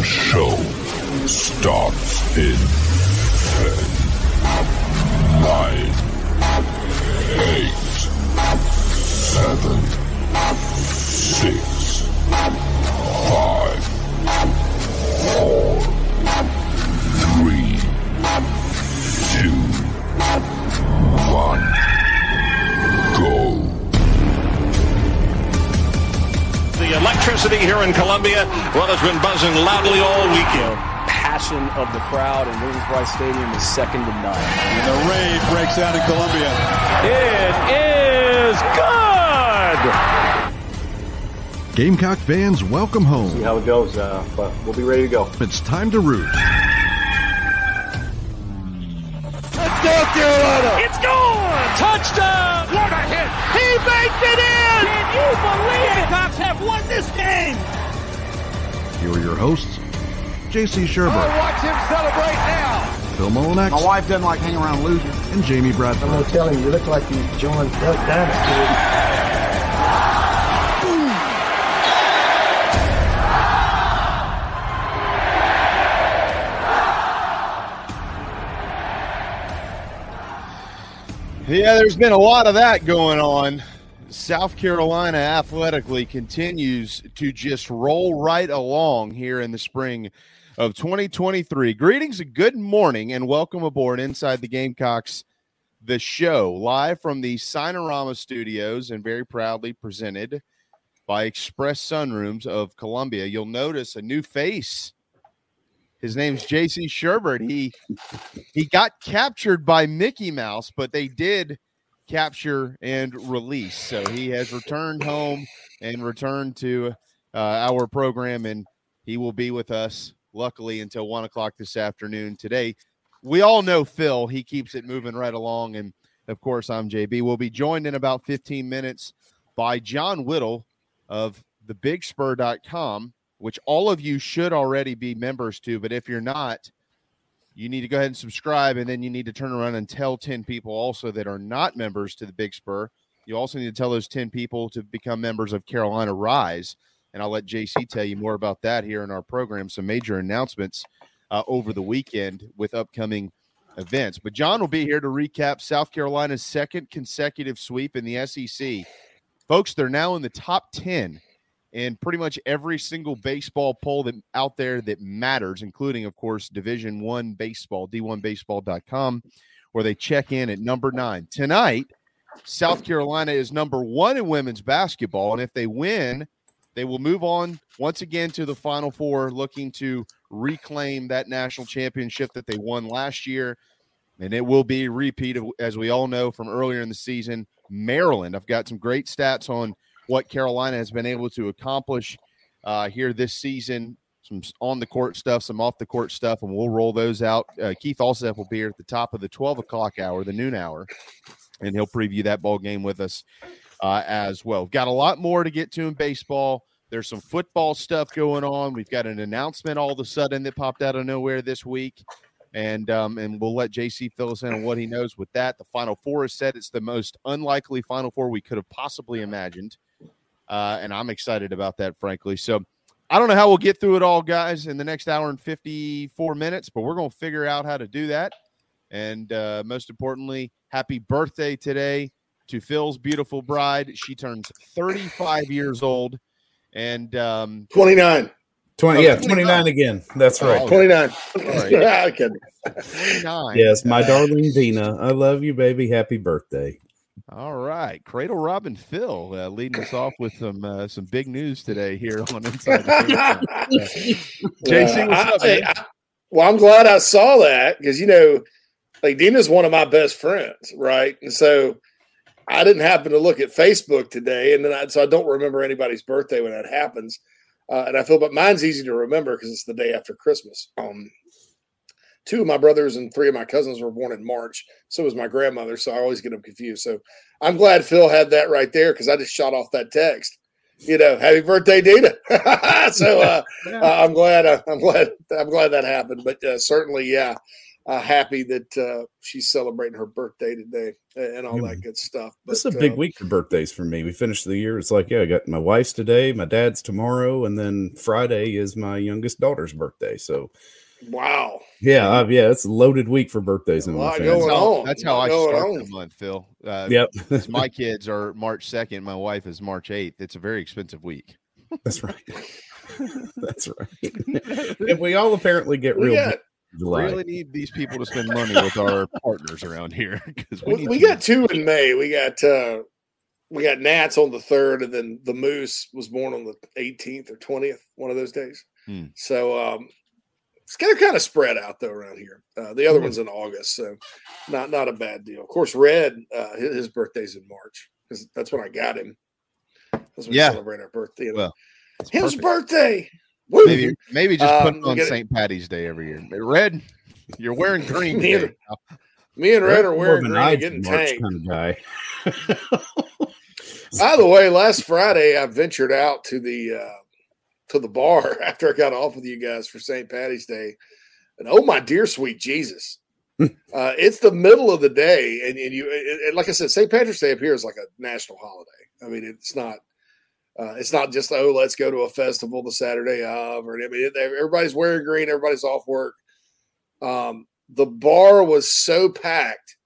The show starts in 10, 9, 8, 7, 6, 5, 4, 3, 2, 1, go. The electricity here in Columbia, well, it's been buzzing loudly all weekend. Passion of the crowd in Williams-Brice Stadium is second to none. And the rain breaks out in Columbia. It is good! Gamecock fans, welcome home. See how it goes, but we'll be ready to go. It's time to root. Let's go, Carolina! It's gone! Touchdown! What a hit! He baked it in! Can you believe it? The Cops have won this game! Here are your hosts, JC Sherbert. Oh, watch him celebrate now! Phil Mullinex. My wife doesn't like hanging around losers. And Jamie Bradford. I'm going to tell him, you look like you joined Doug Yeah, there's been a lot of that going on. South Carolina athletically continues to just roll right along here in the spring of 2023. Greetings and good morning, and welcome aboard Inside the Gamecocks, the show, live from the Cinerama Studios and very proudly presented by Express Sunrooms of Columbia. You'll notice a new face. His name's JC Sherbert. He got captured by Mickey Mouse, but they did capture and release. So he has returned home and returned to our program, and he will be with us, luckily, until 1 o'clock this afternoon today. We all know Phil. He keeps it moving right along. And, of course, I'm JB. We'll be joined in about 15 minutes by John Whittle of TheBigSpur.com. which all of you should already be members to, but if you're not, you need to go ahead and subscribe, and then you need to turn around and tell 10 people also that are not members to the Big Spur. You also need to tell those 10 people to become members of Carolina Rise, and I'll let JC tell you more about that here in our program, some major announcements over the weekend with upcoming events. But John will be here to recap South Carolina's second consecutive sweep in the SEC. Folks, they're now in the top 10. And pretty much every single baseball poll that out there that matters, including, of course, Division I baseball, D1Baseball.com, where they check in at number 9. Tonight, South Carolina is number 1 in women's basketball, and if they win, they will move on once again to the Final Four, looking to reclaim that national championship that they won last year, and it will be a repeat, as we all know, from earlier in the season, Maryland. I've got some great stats on what Carolina has been able to accomplish here this season, some on-the-court stuff, some off-the-court stuff, and we'll roll those out. Keith Allsep will be here at the top of the 12 o'clock hour, the noon hour, and he'll preview that ball game with us as well. We've got a lot more to get to in baseball. There's some football stuff going on. We've got an announcement all of a sudden that popped out of nowhere this week, and we'll let JC fill us in on what he knows with that. The Final Four is set. It's the most unlikely Final Four we could have possibly imagined. And I'm excited about that, frankly. So I don't know how we'll get through it all, guys, in the next hour and 54 minutes, but we're going to figure out how to do that. And most importantly, happy birthday today to Phil's beautiful bride. She turns 35 years old. And 29 again. That's right. 29. Right. 29. Yes, my darling Dina. I love you, baby. Happy birthday. All right, Cradle Rob and Phil leading us off with some big news today here on Inside the JC, what's up, man? Well, I'm glad I saw that because, you know, like Dina's one of my best friends, right? And so I didn't happen to look at Facebook today, and then so I don't remember anybody's birthday when that happens. And I feel, but mine's easy to remember because it's the day after Christmas. Two of my brothers and three of my cousins were born in March. So was my grandmother. So I always get them confused. So I'm glad Phil had that right there because I just shot off that text. You know, happy birthday, Dina. So I'm glad that happened. But certainly, yeah, happy that she's celebrating her birthday today and all that good stuff. But this is a big week for birthdays for me. We finished the year. It's like, yeah, I got my wife's today, my dad's tomorrow, and then Friday is my youngest daughter's birthday. So, wow. Yeah, yeah, it's a loaded week for birthdays in my family. That's how I start the month, Phil. Yep. My kids are March 2nd. My wife is March 8th. It's a very expensive week. That's right. That's right. And we all apparently get real. We really need these people to spend money with our partners around here, because we got two in May. We got Nats on the 3rd, and then the Moose was born on the 18th or 20th, one of those days. So it's kind of spread out though around here. The other one's in August, so not a bad deal. Of course, Red, his birthday's in March, because that's when I got him. That's when we celebrate our birthday. Well, his birthday. Woo. Maybe just put it on St. Patty's Day every year. Red, you're wearing green. Me and Red are wearing green and getting tanked. Kind of By the way, last Friday I ventured out to the bar after I got off with you guys for St. Patty's Day, and oh my dear sweet Jesus, it's the middle of the day, and like I said, St. Patrick's Day up here is like a national holiday. I mean, it's not. It's not just, let's go to a festival the Saturday of, or I mean, everybody's wearing green, everybody's off work. The bar was so packed,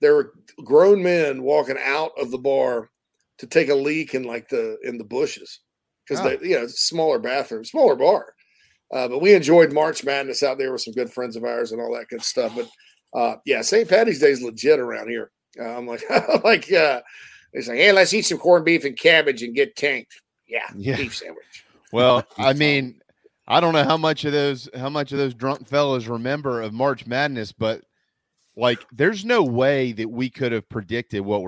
there were grown men walking out of the bar to take a leak in the bushes, because smaller bathroom, smaller bar. But we enjoyed March Madness out there with some good friends of ours and all that good stuff. But St. Patty's Day is legit around here. I'm like, It's like, hey, let's eat some corned beef and cabbage and get tanked. Yeah. Beef sandwich. Well, I mean, I don't know how much of those drunk fellas remember of March Madness, but like, there's no way that we could have predicted what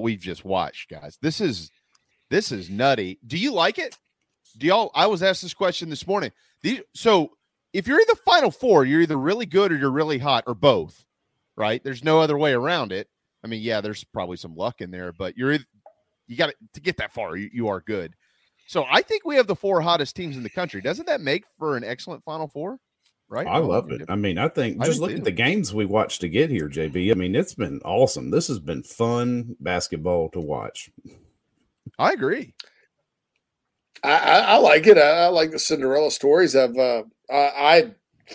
we've just watched, guys. This is nutty. Do you like it? Do y'all? I was asked this question this morning. So, if you're in the Final Four, you're either really good or you're really hot or both, right? There's no other way around it. I mean, yeah, there's probably some luck in there, but you got to get that far. You are good. So I think we have the 4 hottest teams in the country. Doesn't that make for an excellent Final Four? Right? I love it. I mean, I think just look at the games we watched to get here, JB. I mean, it's been awesome. This has been fun basketball to watch. I agree. I like it. I like the Cinderella stories. I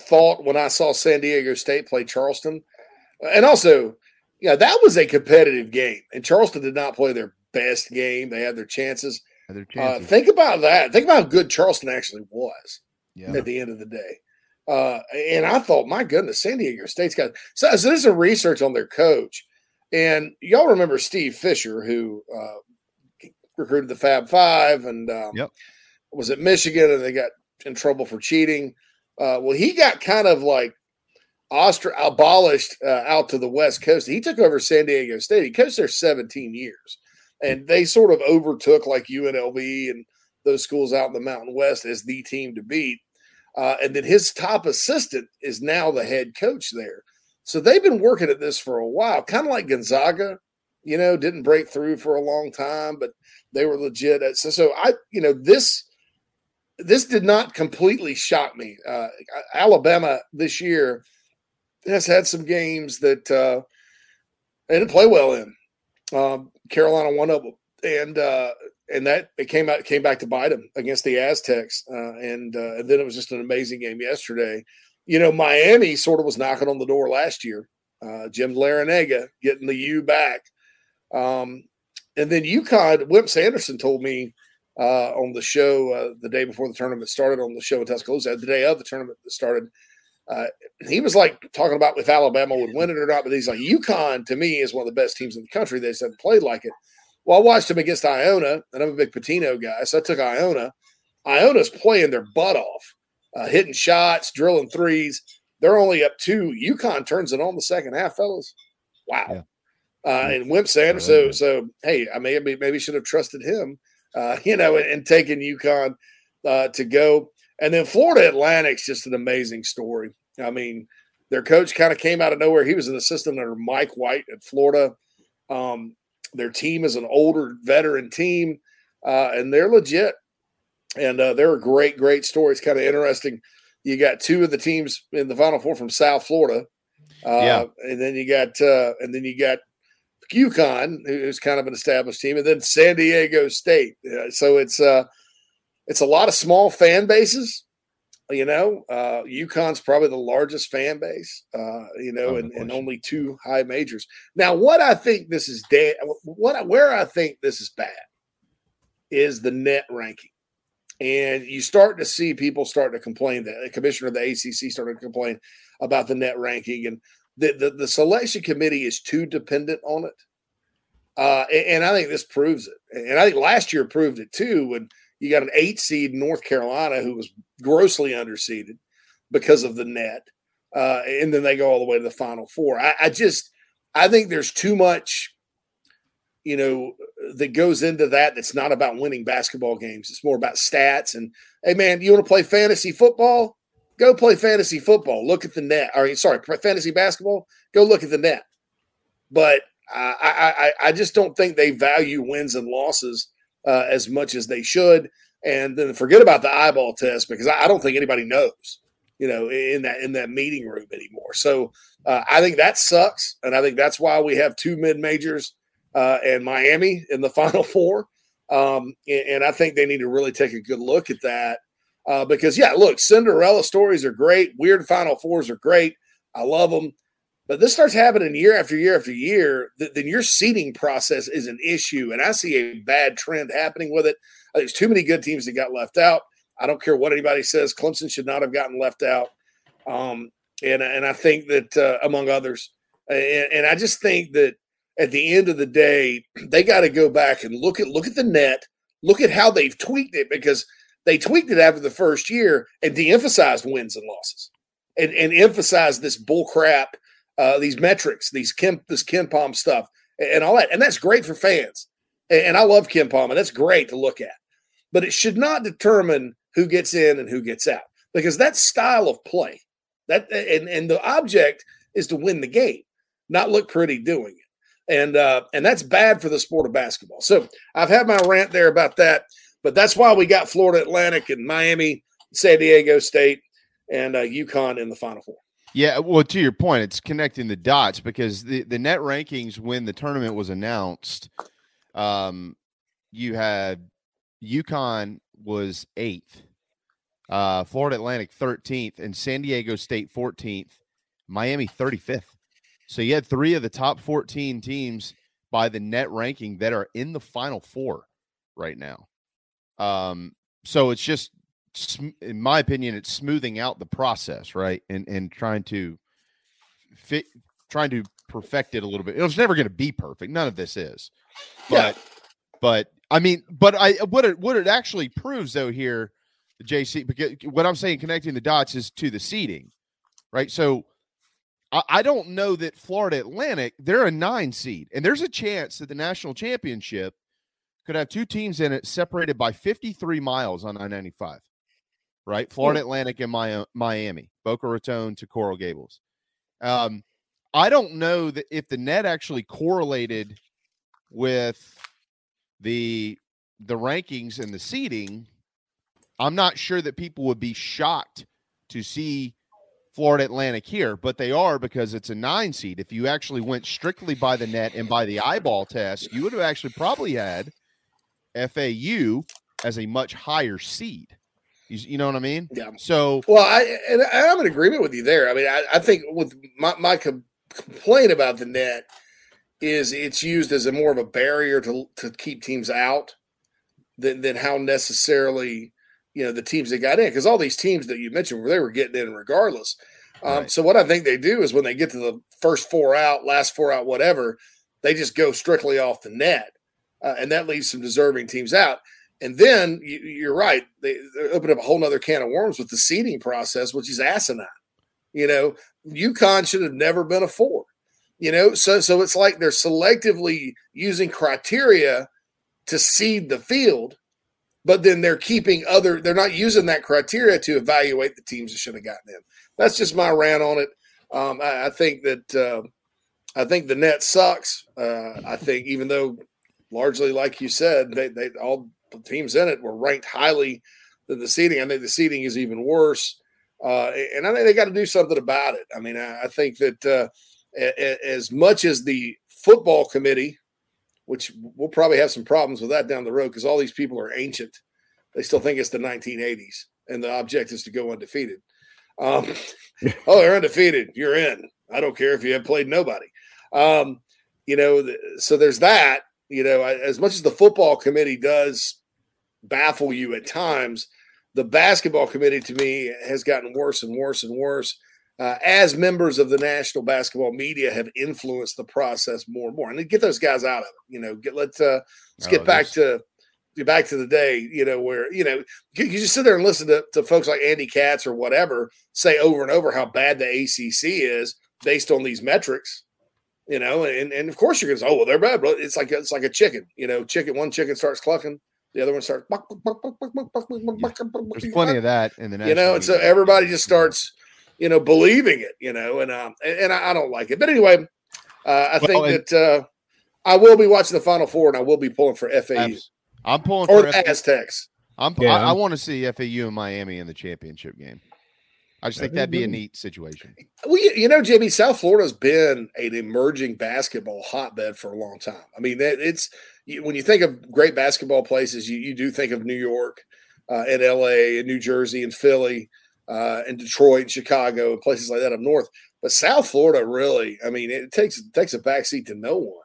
thought when I saw San Diego State play Charleston, and also. Yeah, that was a competitive game, and Charleston did not play their best game. They had their chances. Think about that. Think about how good Charleston actually was at the end of the day. And I thought, my goodness, San Diego State's got – so this is a research on their coach. And y'all remember Steve Fisher, who recruited the Fab Five and was at Michigan, and they got in trouble for cheating. Well, he got kind of like – abolished out to the West Coast. He took over San Diego State. He coached there 17 years, and they sort of overtook like UNLV and those schools out in the Mountain West as the team to beat. And then his top assistant is now the head coach there. So they've been working at this for a while, kind of like Gonzaga, didn't break through for a long time, but they were legit. So I, this did not completely shock me. Alabama this year has had some games that they didn't play well in. Carolina won of them, and that it came back to bite them against the Aztecs, and then it was just an amazing game yesterday. Miami sort of was knocking on the door last year. Jim Larrañaga getting the U back, and then UConn. Wimp Sanderson told me on the show the day before the tournament started on the show in Tuscaloosa, the day of the tournament that started. He was like talking about if Alabama would win it or not, but he's like, UConn to me is one of the best teams in the country. They just haven't played like it. Well, I watched him against Iona, and I'm a big Patino guy, so I took Iona. Iona's playing their butt off, hitting shots, drilling threes. They're only up 2. UConn turns it on the second half, fellas. Wow. Yeah. And Wimp Sanders. So hey, I maybe should have trusted him, and taken UConn to go. And then Florida Atlantic's just an amazing story. I mean, their coach kind of came out of nowhere. He was an assistant under Mike White at Florida. Their team is an older veteran team, and they're legit. And there are great, great stories. Kind of interesting. You got 2 of the teams in the Final Four from South Florida. And then you got UConn, who's kind of an established team, and then San Diego State. So it's a lot of small fan bases. You know, UConn's probably the largest fan base, and only two high majors. Now, what I think this is where I think this is bad is the net ranking. And you start to see people start to complain that the commissioner of the ACC started to complain about the net ranking. And the selection committee is too dependent on it. And I think this proves it. And I think last year proved it too when you got an 8 seed North Carolina who was grossly underseeded because of the net. And then they go all the way to the Final Four. I think there's too much, that goes into that. That's not about winning basketball games. It's more about stats. And, hey, man, you want to play fantasy football? Go play fantasy football. Look at the net. Fantasy basketball. Go look at the net. But I just don't think they value wins and losses as much as they should. And then forget about the eyeball test because I don't think anybody knows, in that meeting room anymore. So I think that sucks. And I think that's why we have two mid-majors and Miami in the Final Four. And I think they need to really take a good look at that. Because, look, Cinderella stories are great. Weird Final Fours are great. I love them. But this starts happening year after year after year. Then your seeding process is an issue, and I see a bad trend happening with it. There's too many good teams that got left out. I don't care what anybody says. Clemson should not have gotten left out. And I think that, among others, and I just think that at the end of the day, they got to go back and look at the net, look at how they've tweaked it because – they tweaked it after the first year and de-emphasized wins and losses and emphasized this bull crap, these metrics, this Ken Pom stuff and all that. And that's great for fans. And I love Ken Pom, and that's great to look at. But it should not determine who gets in and who gets out because that style of play, and the object is to win the game, not look pretty doing it. And that's bad for the sport of basketball. So I've had my rant there about that. But that's why we got Florida Atlantic and Miami, San Diego State, and UConn in the Final Four. Yeah, well, to your point, it's connecting the dots because the net rankings when the tournament was announced, you had UConn was 8th, Florida Atlantic 13th, and San Diego State 14th, Miami 35th. So you had three of the top 14 teams by the net ranking that are in the Final Four right now. So it's just, in my opinion, it's smoothing out the process, right? And trying to perfect it a little bit. It was never going to be perfect. None of this is, but what it actually proves though here, JC, because what I'm saying, connecting the dots is to the seeding, right? So I don't know that Florida Atlantic, they're a 9 seed and there's a chance that the national championship could have two teams in it separated by 53 miles on I-95, right? Florida Atlantic and Miami, Boca Raton to Coral Gables. I don't know that if the net actually correlated with the rankings and the seeding. I'm not sure that people would be shocked to see Florida Atlantic here, but they are because it's a 9 seed. If you actually went strictly by the net and by the eyeball test, you would have actually probably had FAU as a much higher seed. You know what I mean? Yeah. So, well, I'm in agreement with you there. I mean, I think with my complaint about the net is it's used as a more of a barrier to keep teams out than how necessarily, the teams that got in, because all these teams that you mentioned, they were getting in regardless. Right. So what I think they do is when they get to the first four out, last four out, whatever, they just go strictly off the net. And that leaves some deserving teams out. And then you're right. They open up a whole nother can of worms with the seeding process, which is asinine. UConn should have never been a 4, so it's like they're selectively using criteria to seed the field, but then they're keeping they're not using that criteria to evaluate the teams that should have gotten in. That's just my rant on it. I think that, I think the net sucks. I think even though, largely, like you said, they all the teams in it were ranked highly than the seeding. I think the seeding is even worse. And I think they got to do something about it. I mean, I think that as much as the football committee, which we'll probably have some problems with that down the road because all these people are ancient. They still think it's the 1980s, and the object is to go undefeated. Oh, they're undefeated. You're in. I don't care if you have played nobody. So there's that. As much as the football committee does baffle you at times, the basketball committee to me has gotten worse and worse and worse as members of the national basketball media have influenced the process more and more. And get those guys out of it. Let's get back to the day, where, you just sit there and listen to folks like Andy Katz or whatever say over and over how bad the ACC is based on these metrics, and of course you're going to say, oh, well, they're bad, bro. It's like a chicken, one chicken starts clucking, the other one starts. There's plenty of that in the national and so everybody just starts, believing it, and I don't like it. But anyway, I think that I will be watching the Final Four and I will be pulling for FAU. I'm pulling for the Aztecs. I want to see FAU and Miami in the championship game. I just think that'd be a neat situation. Well, Jimmy, South Florida's been an emerging basketball hotbed for a long time. I mean, when you think of great basketball places, you do think of New York and L.A. and New Jersey and Philly and Detroit and Chicago and places like that up north. But South Florida really, I mean, it takes a backseat to no one.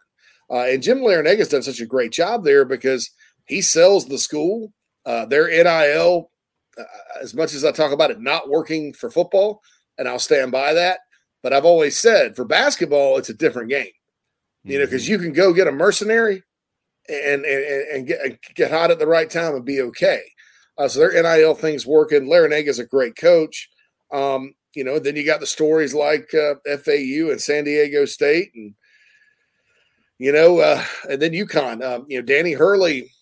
And Jim Larrañaga has done such a great job there because he sells the school, their NIL, as much as I talk about it, not working for football, and I'll stand by that. But I've always said for basketball, it's a different game, because you can go get a mercenary and get hot at the right time and be okay. So their NIL thing's working. Larrañaga is a great coach. Then you got the stories like FAU and San Diego State and then UConn. Danny Hurley –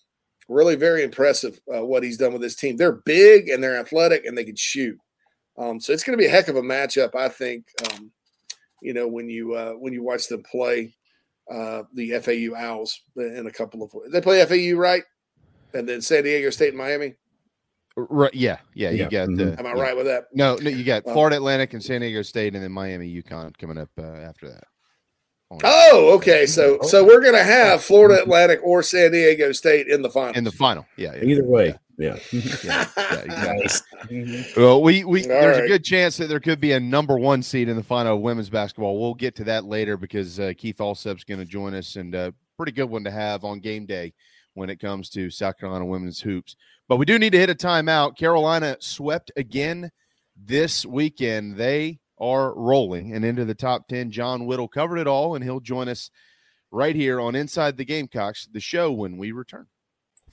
really very impressive what he's done with this team. They're big and they're athletic and they can shoot. So it's going to be a heck of a matchup, I think, when you watch them play the FAU Owls in a couple of – they play FAU, right? And then San Diego State and Miami? Right, yeah. Am I right with that? No, you got Florida Atlantic and San Diego State and then Miami, UConn coming up after that. Oh, okay. So we're going to have Florida Atlantic or San Diego State in the final. Yeah. Either way. Yeah, exactly. Nice. Well, there's a good chance that there could be a number one seed in the final of women's basketball. We'll get to that later because Keith Allsep's going to join us, and a pretty good one to have on game day when it comes to South Carolina women's hoops. But we do need to hit a timeout. Carolina swept again this weekend. They are rolling and into the top 10. John Whittle covered it all, and he'll join us right here on Inside the Gamecocks, the show, when we return.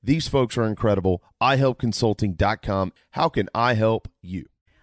These folks are incredible. iHelpConsulting.com. How can I help you?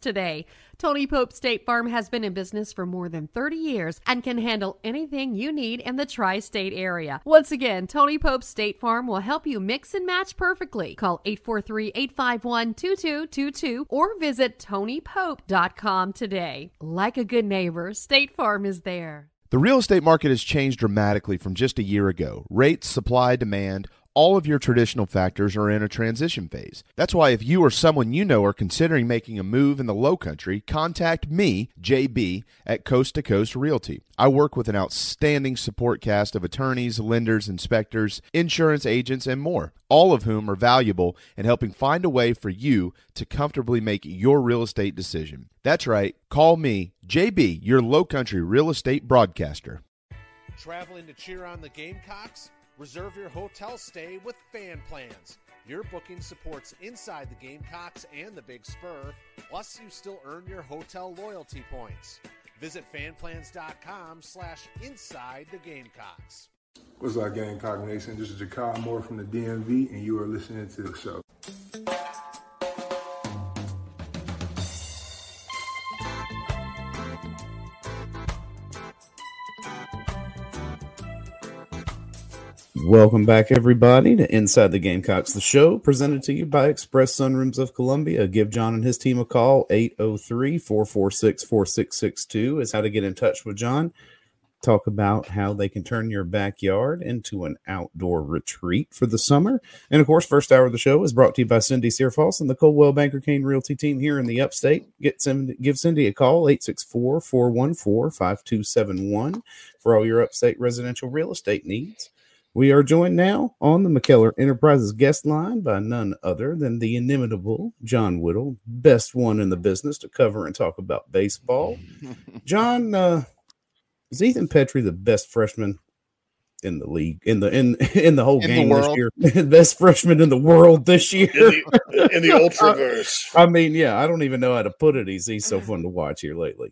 today. Tony Pope State Farm has been in business for more than 30 years and can handle anything you need in the tri-state area. Once again, Tony Pope State Farm will help you mix and match perfectly. Call 843-851-2222 or visit TonyPope.com today. Like a good neighbor, State Farm is there. The real estate market has changed dramatically from just a year ago. Rates, supply, demand, all of your traditional factors are in a transition phase. That's why if you or someone you know are considering making a move in the Lowcountry, contact me, JB, at Coast to Coast Realty. I work with an outstanding support cast of attorneys, lenders, inspectors, insurance agents, and more, all of whom are valuable in helping find a way for you to comfortably make your real estate decision. That's right. Call me, JB, your Lowcountry real estate broadcaster. Traveling to cheer on the Gamecocks? Reserve your hotel stay with Fan Plans. Your booking supports Inside the Gamecocks and the Big Spur, plus you still earn your hotel loyalty points. Visit fanplans.com/InsideTheGamecocks. What's up, Gamecock Nation? This is Jakai Moore from the DMV, and you are listening to the show. Welcome back, everybody, to Inside the Gamecocks, the show presented to you by Express Sunrooms of Columbia. Give John and his team a call. 803-446-4662 is how to get in touch with John. Talk about how they can turn your backyard into an outdoor retreat for the summer. And, of course, first hour of the show is brought to you by Cindy Searfoss and the Coldwell Banker Kane Realty team here in the upstate. Give Cindy a call, 864-414-5271, for all your upstate residential real estate needs. We are joined now on the McKellar Enterprises guest line by none other than the inimitable John Whittle, best one in the business to cover and talk about baseball. John, is Ethan Petrie the best freshman in the league, in the whole game this year? Best freshman in the world this year? In the Ultraverse. I mean, yeah, I don't even know how to put it. He's so fun to watch here lately.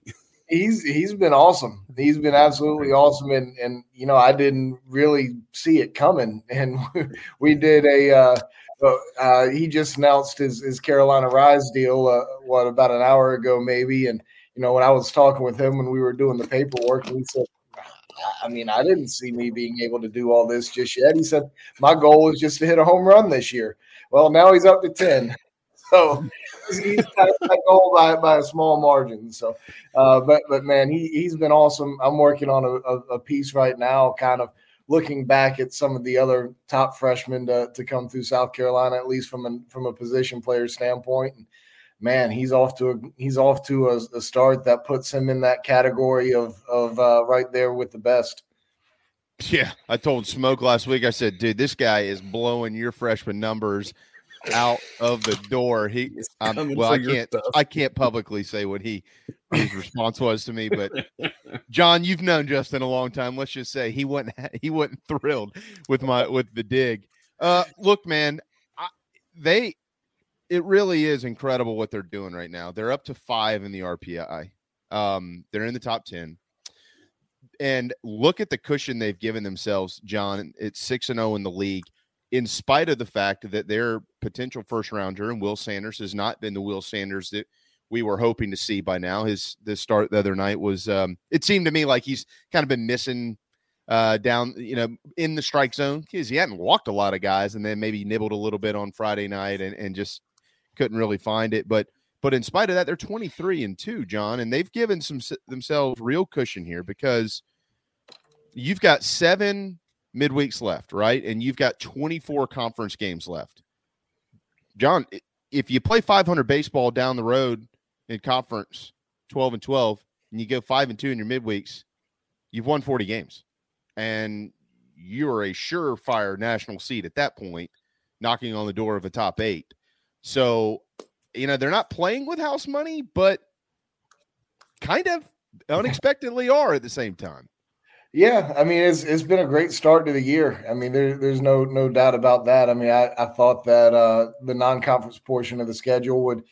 He's been awesome. He's been absolutely awesome, and you know, I didn't really see it coming. And we did he just announced his Carolina Rise deal about an hour ago maybe. And you know, when I was talking with him when we were doing the paperwork, he said, I mean, I didn't see me being able to do all this just yet. He said my goal is just to hit a home run this year. Well, now he's up to 10. So he's got that goal by a small margin. So, but man, he's been awesome. I'm working on a piece right now, kind of looking back at some of the other top freshmen to come through South Carolina, at least from a position player standpoint. And man, he's off to a start that puts him in that category of right there with the best. Yeah, I told Smoke last week. I said, dude, this guy is blowing your freshman numbers out of the door. I can't publicly say what his response was to me, but John, you've known Justin a long time. Let's just say he wasn't thrilled with the dig. Look, man, it really is incredible what they're doing right now. They're up to 5 in the RPI. They're in the top 10, and look at the cushion they've given themselves, John. It's 6-0 in the league, in spite of the fact that their potential first-rounder and Will Sanders has not been the Will Sanders that we were hoping to see by now. This start the other night was it seemed to me like he's kind of been missing down, you know, in the strike zone, because he hadn't walked a lot of guys, and then maybe nibbled a little bit on Friday night and just couldn't really find it. But in spite of that, they're 23-2, John, and they've given themselves real cushion here, because you've got 7 midweeks left, right? And you've got 24 conference games left. John, if you play 500 baseball down the road in conference 12-12, and you go 5-2 in your midweeks, you've won 40 games. And you're a surefire national seed at that point, knocking on the door of a top 8. So, you know, they're not playing with house money, but kind of unexpectedly are at the same time. Yeah, I mean, it's been a great start to the year. I mean, there's no doubt about that. I mean, I thought that the non-conference portion of the schedule would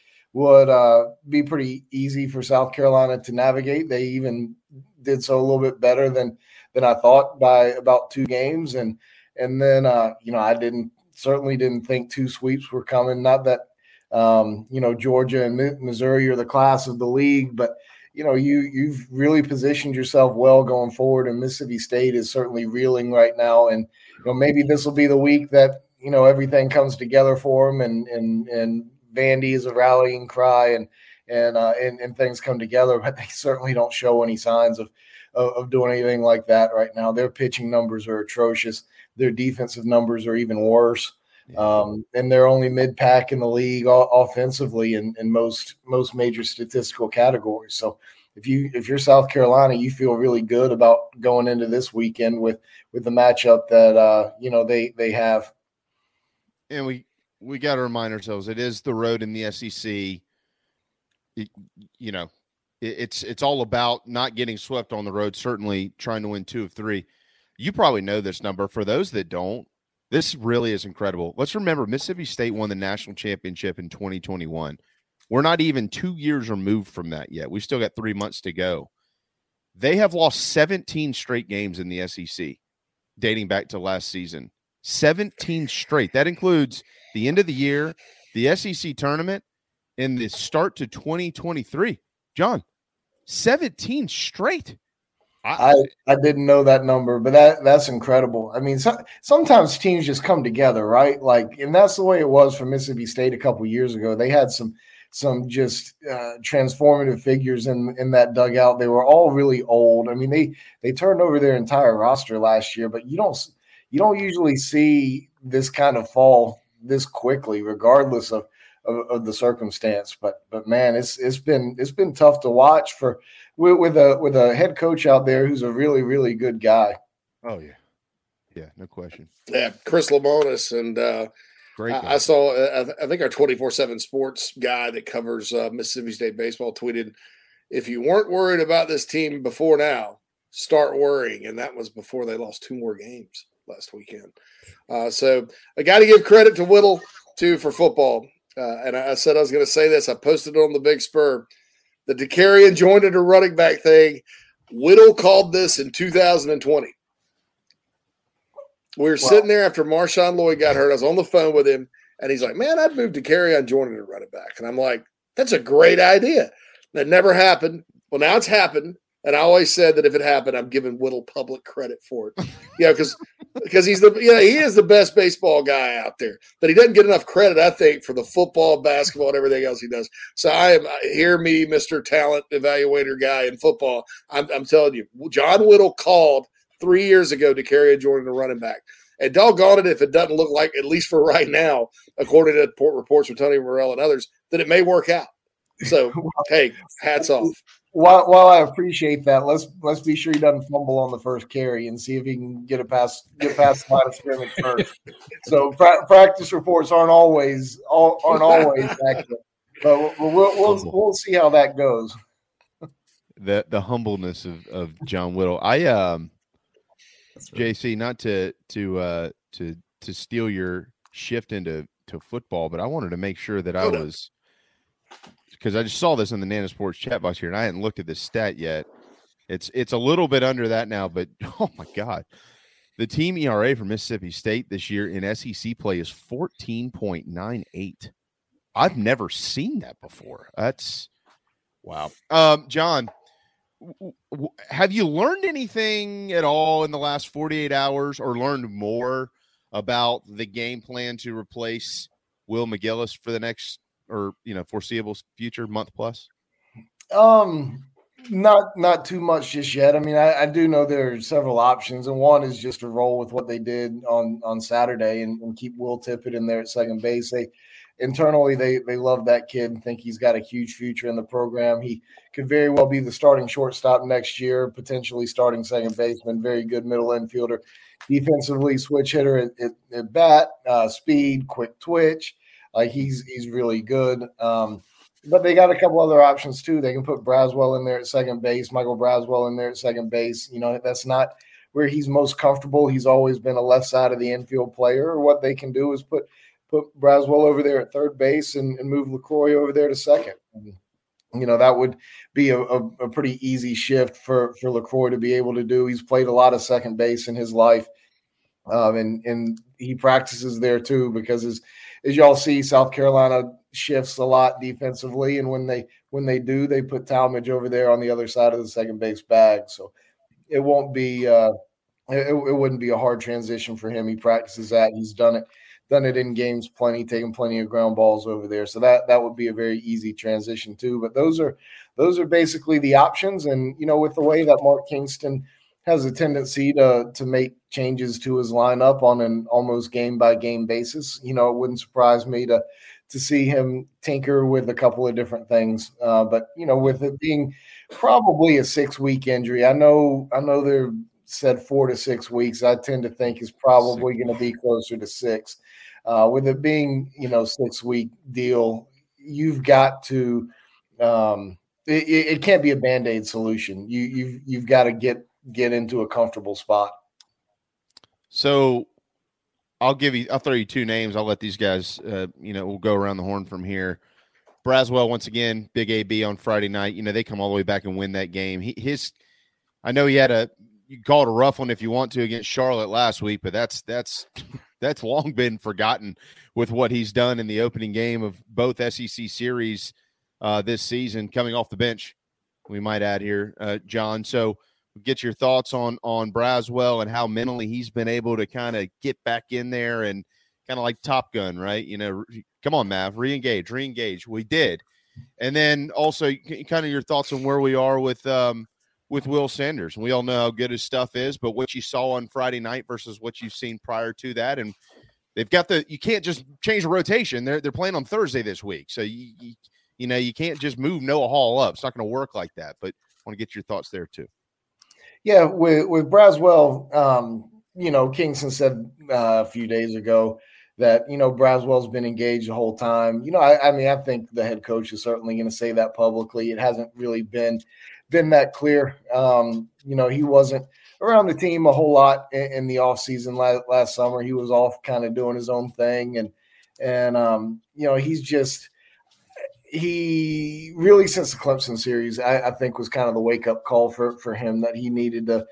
be pretty easy for South Carolina to navigate. They even did so a little bit better than I thought by about 2 games, and then you know, I certainly didn't think 2 sweeps were coming. Not that you know, Georgia and Missouri are the class of the league, but you know, you've really positioned yourself well going forward, and Mississippi State is certainly reeling right now. And you know, maybe this will be the week that, you know, everything comes together for them, and Vandy is a rallying cry, and things come together. But they certainly don't show any signs of doing anything like that right now. Their pitching numbers are atrocious. their defensive numbers are even worse. Yeah. And they're only mid-pack in the league offensively in most major statistical categories. So if you're South Carolina, you feel really good about going into this weekend with the matchup that they have. And we got to remind ourselves it is the road in the SEC. It's all about not getting swept on the road, certainly trying to win 2 of 3. You probably know this number. For those that don't, this really is incredible. Let's remember Mississippi State won the national championship in 2021. We're not even 2 years removed from that yet. We've still got 3 months to go. They have lost 17 straight games in the SEC dating back to last season. 17 straight. That includes the end of the year, the SEC tournament, and the start to 2023. John, 17 straight. I didn't know that number, but that's incredible. I mean, sometimes teams just come together, right? Like, and that's the way it was for Mississippi State a couple years ago. They had some just transformative figures in that dugout. They were all really old. I mean, they turned over their entire roster last year, but you don't usually see this kind of fall this quickly, regardless of the circumstance. But man, it's been tough to watch for with a head coach out there who's a really, really good guy. Oh yeah. Yeah, no question. Yeah, Chris Lemonis, and great guy. I saw I think our 24/7 sports guy that covers Mississippi State baseball tweeted, "If you weren't worried about this team before now, start worrying." And that was before they lost 2 more games last weekend. So I got to give credit to Whittle too for football. And I said I was going to say this. I posted it on the Big Spur. The DeCarian joined at a running back thing. Whittle called this in 2020. We were sitting there after Marshawn Lloyd got hurt. I was on the phone with him, and he's like, "Man, I'd move DeCarian Jordan at a running back." And I'm like, "That's a great idea." That never happened. Well, now it's happened. And I always said that if it happened, I'm giving Whittle public credit for it. Yeah, because he is the best baseball guy out there. But he doesn't get enough credit, I think, for the football, basketball, and everything else he does. So hear me, Mr. Talent Evaluator guy in football. I'm telling you, John Whittle called 3 years ago to carry a Jordan a running back. And doggone it if it doesn't look like, at least for right now, according to reports from Tony Morell and others, that it may work out. So, hey, hats off. While I appreciate that, let's be sure he doesn't fumble on the first carry and see if he can get past the line of scrimmage first. So practice reports aren't always accurate, but we'll see how that goes. The humbleness of John Whittle. I JC, not to steal your shift into football, but I wanted to make sure that I was. Because I just saw this in the Nana Sports chat box here, and I hadn't looked at this stat yet. It's a little bit under that now, but oh my God. The team ERA for Mississippi State this year in SEC play is 14.98. I've never seen that before. That's wow. John, have you learned anything at all in the last 48 hours or learned more about the game plan to replace Will McGillis for the next foreseeable future month plus? Not too much just yet. I mean, I do know there are several options, and one is just to roll with what they did on Saturday and keep Will Tippett in there at second base. Internally, they love that kid and think he's got a huge future in the program. He could very well be the starting shortstop next year, potentially starting second baseman, very good middle infielder. Defensively, switch hitter at bat, speed, quick twitch. Like he's really good, but they got a couple other options too. They can put Braswell in there at second base, Michael Braswell in there at second base. You know, that's not where he's most comfortable. He's always been a left side of the infield player. Or what they can do is put Braswell over there at third base and move LaCroix over there to second. You know, that would be a pretty easy shift for LaCroix to be able to do. He's played a lot of second base in his life, and he practices there too because his. As y'all see, South Carolina shifts a lot defensively, and when they do, they put Talmadge over there on the other side of the second base bag. So it won't be it wouldn't be a hard transition for him. He practices that. He's done it in games plenty, taking plenty of ground balls over there. So that would be a very easy transition too. But those are basically the options. And you know, with the way that Mark Kingston has a tendency to make changes to his lineup on an almost game-by-game basis. You know, it wouldn't surprise me to see him tinker with a couple of different things. But, you know, with it being probably a 6-week injury, I know they're said 4 to 6 weeks. I tend to think it's probably going to be closer to 6. With it being, you know, 6-week deal, you've got to it can't be a Band-Aid solution. You've got to get into a comfortable spot. So I'll throw you two names. I'll let these guys, we'll go around the horn from here. Braswell, once again, big AB on Friday night. You know, they come all the way back and win that game. I know he had you can call it a rough one if you want to against Charlotte last week, but that's long been forgotten with what he's done in the opening game of both SEC series this season, coming off the bench, we might add here, John. So get your thoughts on Braswell and how mentally he's been able to kind of get back in there and kind of like Top Gun, right? You know, come on, Mav, reengage. We did. And then also kind of your thoughts on where we are with Will Sanders. We all know how good his stuff is, but what you saw on Friday night versus what you've seen prior to that. And they've got you can't just change the rotation. They're playing on Thursday this week. So you can't just move Noah Hall up. It's not going to work like that, but I want to get your thoughts there too. Yeah, with Braswell, Kingston said a few days ago that, you know, Braswell's been engaged the whole time. You know, I mean, I think the head coach is certainly going to say that publicly. It hasn't really been that clear. He wasn't around the team a whole lot in the offseason last summer. He was off kind of doing his own thing. And he's just – he really, since the Clemson series, I think was kind of the wake-up call for him that he needed to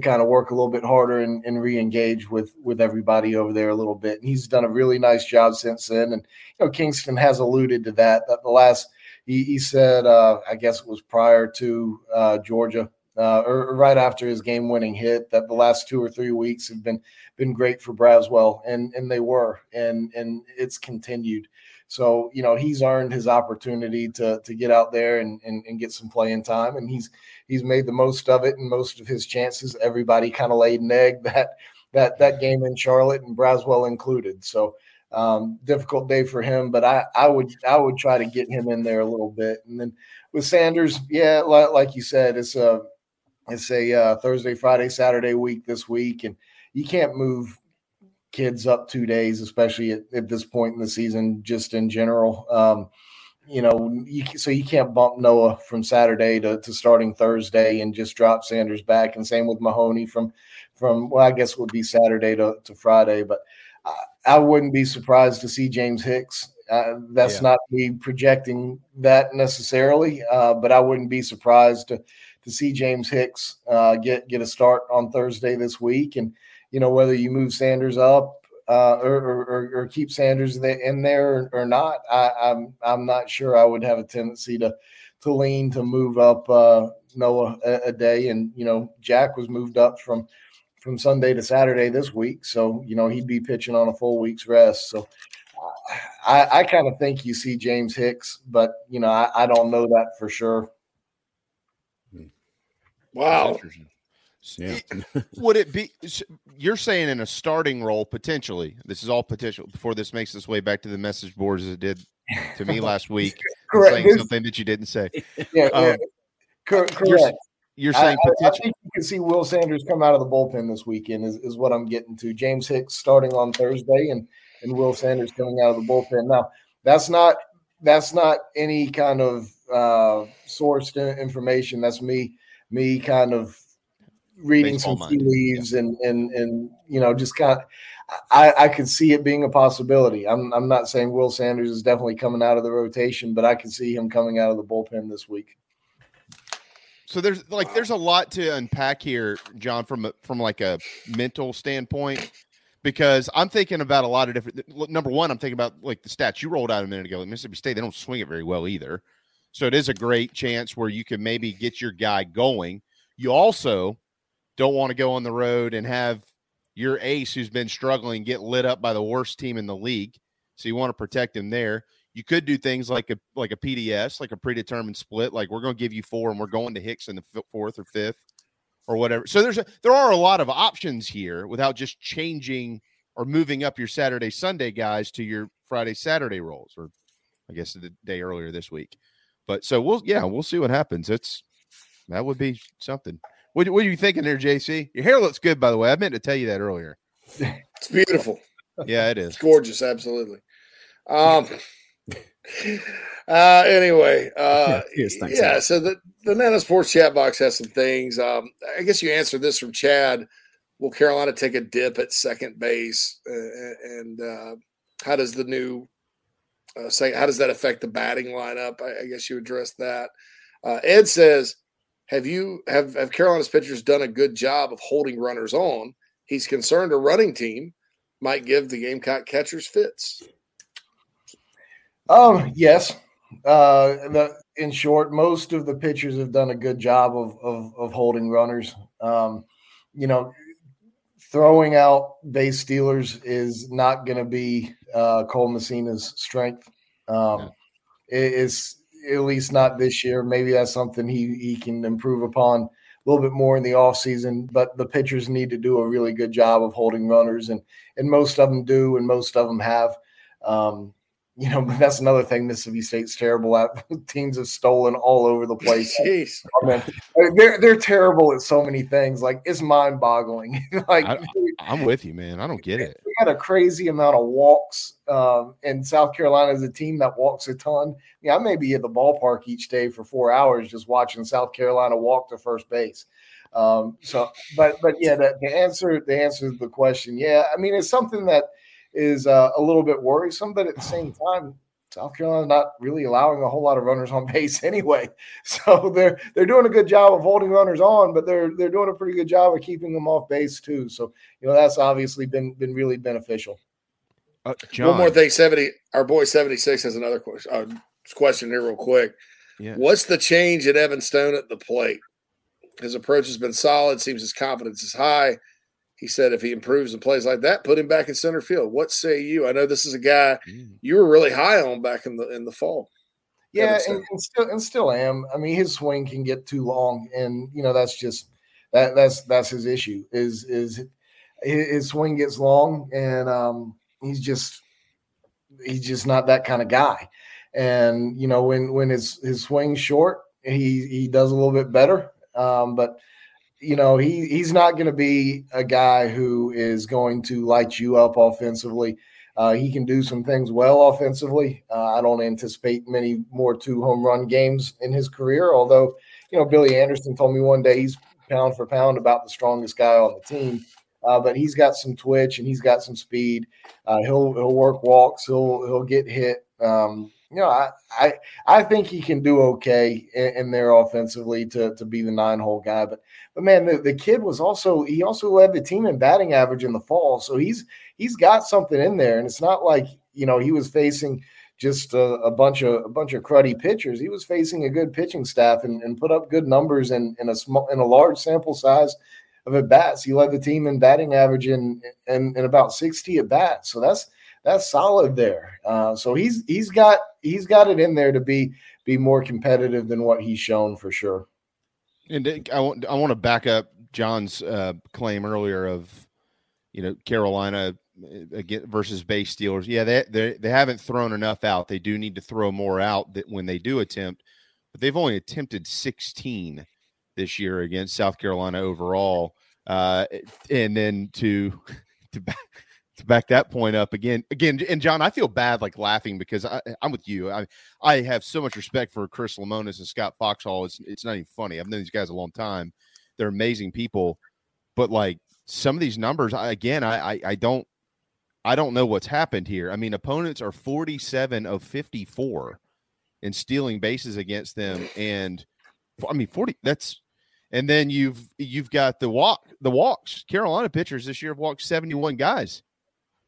kind of work a little bit harder and re-engage with everybody over there a little bit. And he's done a really nice job since then. And, you know, Kingston has alluded to that the last – he said, I guess it was prior to Georgia, or right after his game-winning hit, that the last 2 or 3 weeks have been great for Braswell, and they were, and it's continued. So, you know, he's earned his opportunity to get out there and get some playing time. And he's made the most of it and most of his chances. Everybody kind of laid an egg that game in Charlotte, and Braswell included. So difficult day for him, but I would try to get him in there a little bit. And then with Sanders, yeah, like you said, it's a Thursday, Friday, Saturday week this week, and you can't move kids up 2 days, especially at this point in the season, just in general. So you can't bump Noah from Saturday to starting Thursday and just drop Sanders back. And same with Mahoney from I guess it would be Saturday to Friday. But I wouldn't be surprised to see James Hicks. Not me projecting that necessarily, but I wouldn't be surprised to see James Hicks get a start on Thursday this week. And, you know, whether you move Sanders up or keep Sanders in there or not, I'm not sure. I would have a tendency to lean to move up Noah a day, and you know, Jack was moved up from Sunday to Saturday this week, so you know he'd be pitching on a full week's rest. So I kind of think you see James Hicks, but you know I don't know that for sure. Wow. Yeah. Would it be – you're saying in a starting role potentially. This is all potential before this makes its way back to the message boards as it did to me last week. Correct. Saying something that you didn't say. Yeah, yeah. Correct. You're saying potential. I think you can see Will Sanders come out of the bullpen this weekend is what I'm getting to. James Hicks starting on Thursday and Will Sanders coming out of the bullpen. Now, that's not any kind of sourced information. That's me kind of – reading some tea leaves and you know, just kind of, I could see it being a possibility. I'm not saying Will Sanders is definitely coming out of the rotation, but I could see him coming out of the bullpen this week. So there's a lot to unpack here, John, from like a mental standpoint, because I'm thinking about a lot of different. Number one, I'm thinking about like the stats you rolled out a minute ago. Like Mississippi State, they don't swing it very well either, so it is a great chance where you can maybe get your guy going. You also don't want to go on the road and have your ace who's been struggling get lit up by the worst team in the league. So you want to protect him there. You could do things like a PDS, like a predetermined split, like we're going to give you 4 and we're going to Hicks in the 4th or 5th. or whatever. So there are a lot of options here without just changing or moving up your Saturday, Sunday guys to your Friday, Saturday rolls, or I guess the day earlier this week. But so we'll see what happens. That would be something. What are you thinking there, JC? Your hair looks good, by the way. I meant to tell you that earlier. It's beautiful. Yeah, it is. It's gorgeous. Absolutely. Anyway, so the Nano Sports chat box has some things. I guess you answered this from Chad. Will Carolina take a dip at second base? And how does the new how does that affect the batting lineup? I guess you addressed that. Ed says, have Carolina's pitchers done a good job of holding runners on? He's concerned a running team might give the Gamecock catchers fits. Yes. In short, most of the pitchers have done a good job of holding runners. Throwing out base stealers is not going to be Cole Messina's strength. It's at least not this year. Maybe that's something he can improve upon a little bit more in the offseason, but the pitchers need to do a really good job of holding runners, and most of them do, and most of them have. That's another thing Mississippi State's terrible at. Teams have stolen all over the place. Jeez. I mean, they're terrible at so many things. Like, it's mind-boggling. I'm with you, man. I don't get it. We had a crazy amount of walks, and South Carolina is a team that walks a ton. Yeah, I may be at the ballpark each day for 4 hours just watching South Carolina walk to first base. The answer to the question, it's something that is a little bit worrisome, but at the same time, South Carolina not really allowing a whole lot of runners on base anyway. So they're doing a good job of holding runners on, but they're doing a pretty good job of keeping them off base too. So, that's obviously been really beneficial. John. One more thing, our boy 76 has another question here real quick. Yeah. What's the change at Evan Stone at the plate? His approach has been solid. Seems his confidence is high. He said if he improves and plays like that, put him back in center field. What say you? I know this is a guy you were really high on back in the fall. Yeah, and still am. I mean, his swing can get too long, and that's just that's his issue. Is his swing gets long, and he's just not that kind of guy. And when his swing's short, he does a little bit better, but. He's not going to be a guy who is going to light you up offensively. He can do some things well offensively. I don't anticipate many more 2-home run games in his career, although, Billy Anderson told me one day he's pound for pound about the strongest guy on the team. But he's got some twitch and he's got some speed. He'll work walks. He'll get hit. I think he can do okay in there offensively to be the 9-hole guy. But man, the kid was also led the team in batting average in the fall. So he's got something in there, and it's not like he was facing just a bunch of cruddy pitchers. He was facing a good pitching staff and put up good numbers in a large sample size of at bats. He led the team in batting average in about 60 at bats. So that's solid there. So he's got it in there to be more competitive than what he's shown for sure. And I want to back up John's claim earlier of Carolina again versus base stealers. Yeah, they haven't thrown enough out. They do need to throw more out that when they do attempt, but they've only attempted 16 this year against South Carolina overall. And then to back. To back that point up again, and John, I feel bad like laughing because I'm with you. I have so much respect for Chris Lemonis and Scott Foxhall. It's not even funny. I've known these guys a long time. They're amazing people, but like some of these numbers, I don't know what's happened here. I mean, opponents are 47 of 54 in stealing bases against them, and I mean 40. That's and then you've got the walks. Carolina pitchers this year have walked 71 guys.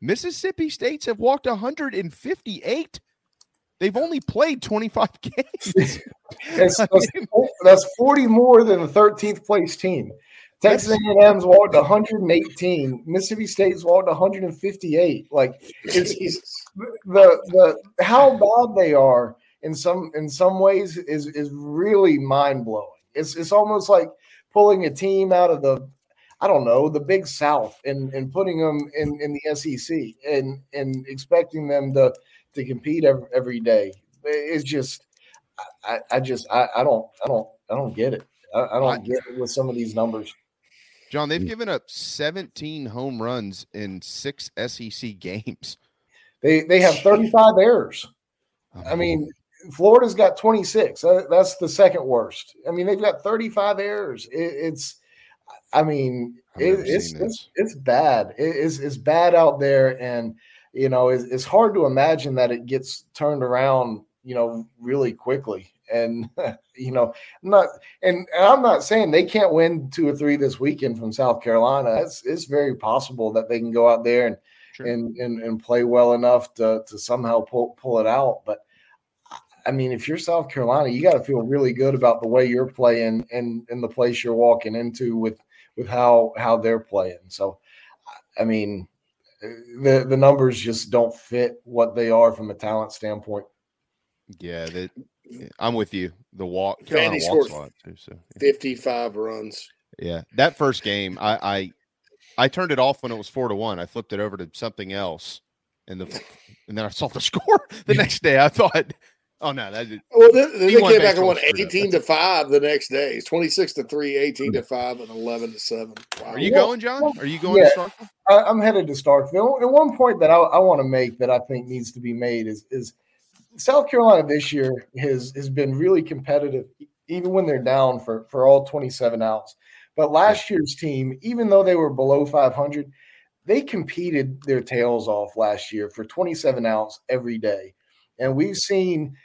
Mississippi States have walked 158. They've only played 25 games. That's 40 more than the 13th place team. Texas A&M's walked 118. Mississippi State's walked 158. Like it's the how bad they are in some ways is really mind blowing. It's almost like pulling a team out of the, I don't know, the Big South and putting them in the SEC and expecting them to compete every day. It's just, I don't get it. I don't get it with some of these numbers. John, they've given up 17 home runs in 6 SEC games. They have 35 errors. I mean, Florida's got 26. That's the second worst. I mean, they've got 35 errors. It's bad. It's bad out there, and you know, it's hard to imagine that it gets turned around, you know, really quickly. And, you know, I'm not saying they can't win 2 or 3 this weekend from South Carolina. It's very possible that they can go out there and play well enough to somehow pull it out. But I mean, if you're South Carolina, you got to feel really good about the way you're playing and the place you're walking into with how they're playing. So, I mean, the numbers just don't fit what they are from a talent standpoint. Yeah, I'm with you. The walk. Vandy scored 55 runs. Yeah, that first game, I turned it off when it was 4-1. I flipped it over to something else, and then I saw the score the next day. I thought, oh no, that. Well, they came back and won 18-5 the next day. It's 26-3, 18-5, and 11-7. Wow. Are you going, John? Are you going to Starkville? I'm headed to Starkville. And one point that I want to make that I think needs to be made is South Carolina this year has been really competitive, even when they're down for all 27 outs. But last year's team, even though they were below 500, they competed their tails off last year for 27 outs every day. And we've seen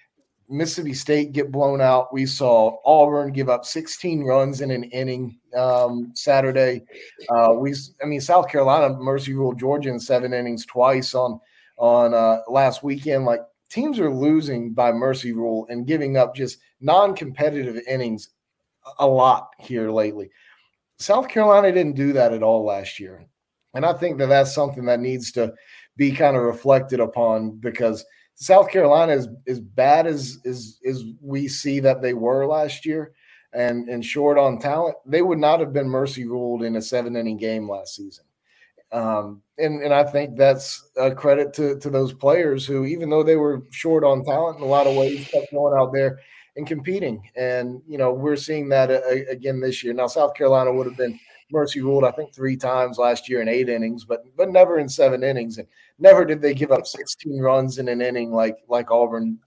Mississippi State get blown out. We saw Auburn give up 16 runs in an inning Saturday. South Carolina mercy ruled Georgia in 7 innings twice on last weekend. Like, teams are losing by mercy rule and giving up just non-competitive innings a lot here lately. South Carolina didn't do that at all last year. And I think that that's something that needs to be kind of reflected upon, because South Carolina is as bad as we see that they were last year and short on talent. They would not have been mercy ruled in a 7-inning game last season. And I think that's a credit to those players who, even though they were short on talent in a lot of ways, kept going out there and competing. And, you know, we're seeing that again this year. Now, South Carolina would have been mercy ruled, I think, 3 times last year in 8 innings, but never in 7 innings. And never did they give up 16 runs in an inning like Auburn.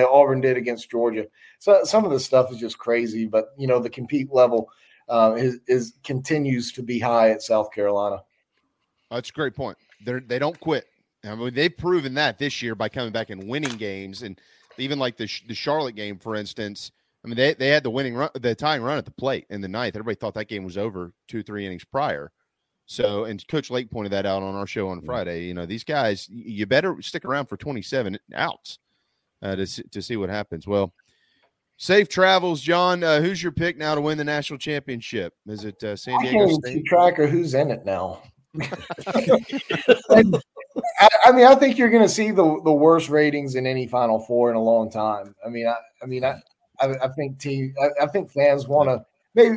Auburn did against Georgia. So some of the stuff is just crazy, but, you know, the compete level continues to be high at South Carolina. That's a great point. They don't quit. I mean, they've proven that this year by coming back and winning games, and even like the Charlotte game, for instance. I mean, they had the winning run, the tying run at the plate in the ninth. Everybody thought that game was over 2-3 innings prior. So, and Coach Lake pointed that out on our show on Friday. You know, these guys, you better stick around for 27 outs to see what happens. Well, safe travels, John. Who's your pick now to win the national championship? Is it San Diego State? I can't keep track of who's in it now. I think you're going to see the worst ratings in any Final Four in a long time. I think fans want to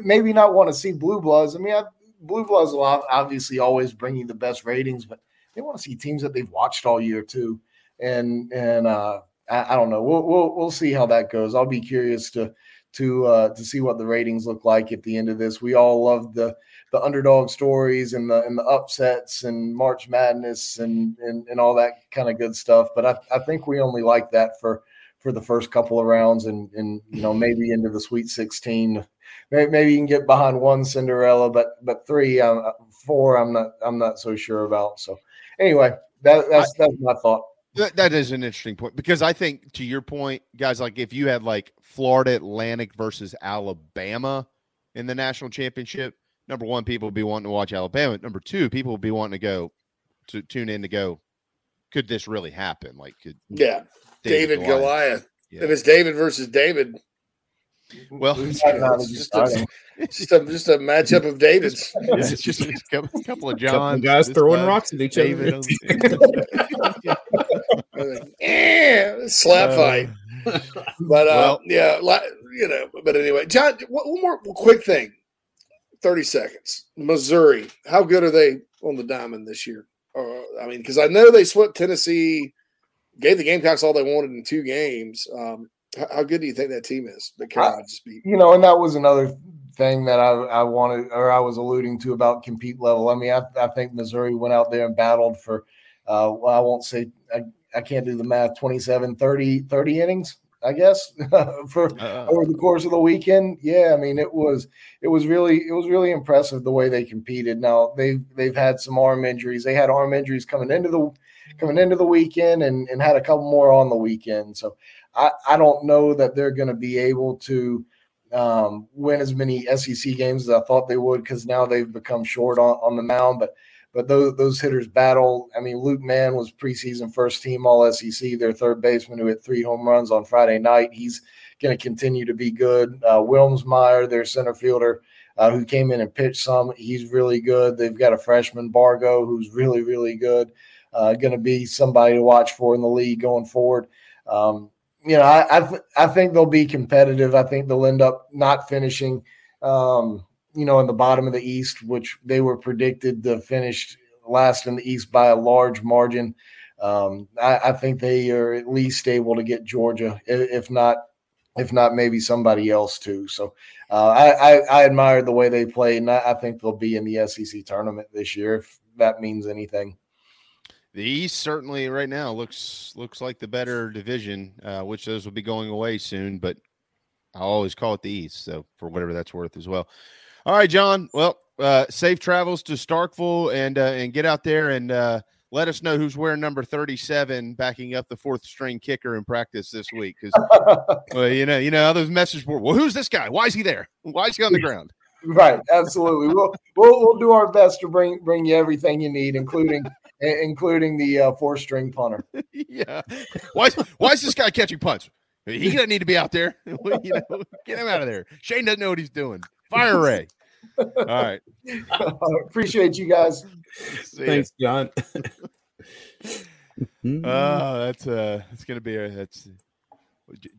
maybe not want to see Blue Bloods. I mean, Blue Bloods will obviously always bring you the best ratings, but they want to see teams that they've watched all year too. And I don't know. We'll see how that goes. I'll be curious to see what the ratings look like at the end of this. We all love the underdog stories and the upsets and March Madness and all that kind of good stuff. But I think we only like that for the first couple of rounds and you know, maybe into the Sweet 16. Maybe you can get behind one Cinderella, but 3, 4, I'm not so sure about. So anyway, that's my thought. That is an interesting point, because I think, to your point, guys, like if you had like Florida Atlantic versus Alabama in the national championship, number one, people would be wanting to watch Alabama. Number two, people would be wanting to go to tune in to go, could this really happen? Like, David Goliath. Yeah. If it's David versus David, well, it's just a matchup of Davids. Yeah, it's just a couple of Johns, guys throwing rocks at each other. Slap fight. But yeah, you know. But anyway, John, one more quick thing. 30 seconds. Missouri, how good are they on the diamond this year? I mean, because I know they swept Tennessee, gave the Gamecocks all they wanted in 2 games. How good do you think that team is? You know, and that was another thing that I wanted, or I was alluding to about compete level. I mean, I think Missouri went out there and battled for, well, I won't say, I can't do the math, 30 innings, I guess, for over the course of the weekend. Yeah, I mean, it was really impressive the way they competed. Now they've had some arm injuries. They had arm injuries coming into the weekend, and had a couple more on the weekend. So I don't know that they're going to be able to win as many SEC games as I thought they would, because now they've become short on the mound. But those hitters battle. I mean, Luke Mann was preseason first team All-SEC, their third baseman who hit 3 home runs on Friday night. He's going to continue to be good. Williams-Brice, their center fielder, who came in and pitched some, he's really good. They've got a freshman, Bargo, who's really, really good, going to be somebody to watch for in the league going forward. You know, I think they'll be competitive. I think they'll end up not finishing you know, in the bottom of the East, which they were predicted to finish last in the East by a large margin. I think they are at least able to get Georgia, if not maybe somebody else too. So I admired the way they played, and I think they'll be in the SEC tournament this year, if that means anything. The East certainly right now looks like the better division, which those will be going away soon, but I always call it the East, so for whatever that's worth as well. All right, John. Well, safe travels to Starkville, and get out there and let us know who's wearing number 37, backing up the 4th-string kicker in practice this week. Because well, you know, all those message board. Well, who's this guy? Why is he there? Why is he on the ground? Right, absolutely. We'll do our best to bring you everything you need, including the 4th-string punter. Yeah. Why is this guy catching punts? He doesn't need to be out there. You know, get him out of there. Shane doesn't know what he's doing. Fire Ray. All right. Appreciate you guys. Thanks, John. That's going to be that's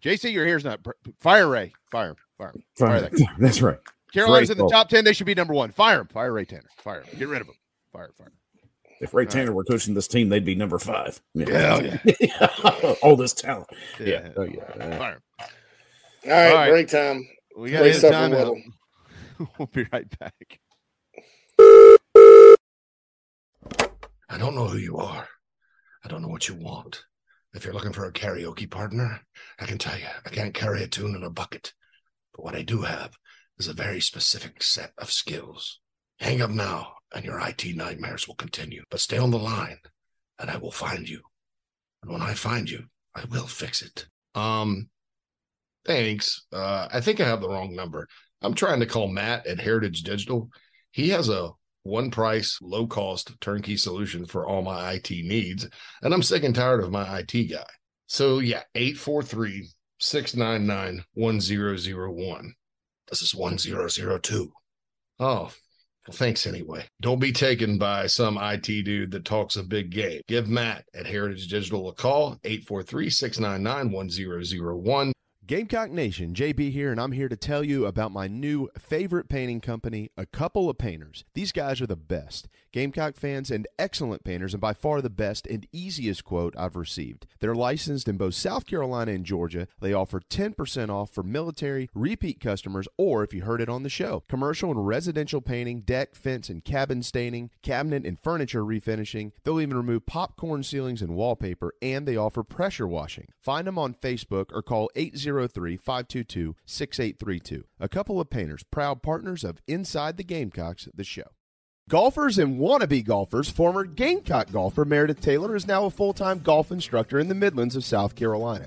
JC, your hair's not Fire Ray. Fire that guy. That's right. Carolina's in the top 10. They should be number 1. Fire him. Fire Ray Tanner. Fire him. Get rid of him. Fire. If Ray Tanner were coaching this team, they'd be number 5. Yeah. Yeah. All this talent. Yeah. Oh, yeah. Fire him. All right. Break time. We got to time out. We'll be right back. I don't know who you are. I don't know what you want. If you're looking for a karaoke partner, I can tell you, I can't carry a tune in a bucket. But what I do have is a very specific set of skills. Hang up now, and your IT nightmares will continue. But stay on the line, and I will find you. And when I find you, I will fix it. Thanks. I think I have the wrong number. I'm trying to call Matt at Heritage Digital. He has a one-price, low-cost turnkey solution for all my IT needs, and I'm sick and tired of my IT guy. So, yeah, 843-699-1001. This is 1002. Oh, well, thanks anyway. Don't be taken by some IT dude that talks a big game. Give Matt at Heritage Digital a call, 843-699-1001. Gamecock Nation, JB here, and I'm here to tell you about my new favorite painting company, A Couple of Painters. These guys are the best. Gamecock fans and excellent painters, and by far the best and easiest quote I've received. They're licensed in both South Carolina and Georgia. They offer 10% off for military, repeat customers, or if you heard it on the show, commercial and residential painting, deck, fence, and cabin staining, cabinet and furniture refinishing. They'll even remove popcorn ceilings and wallpaper, and they offer pressure washing. Find them on Facebook or call 803-522-6832. A Couple of Painters, proud partners of Inside the Gamecocks, the show. Golfers and wannabe golfers, former Gamecock golfer Meredith Taylor is now a full-time golf instructor in the Midlands of South Carolina.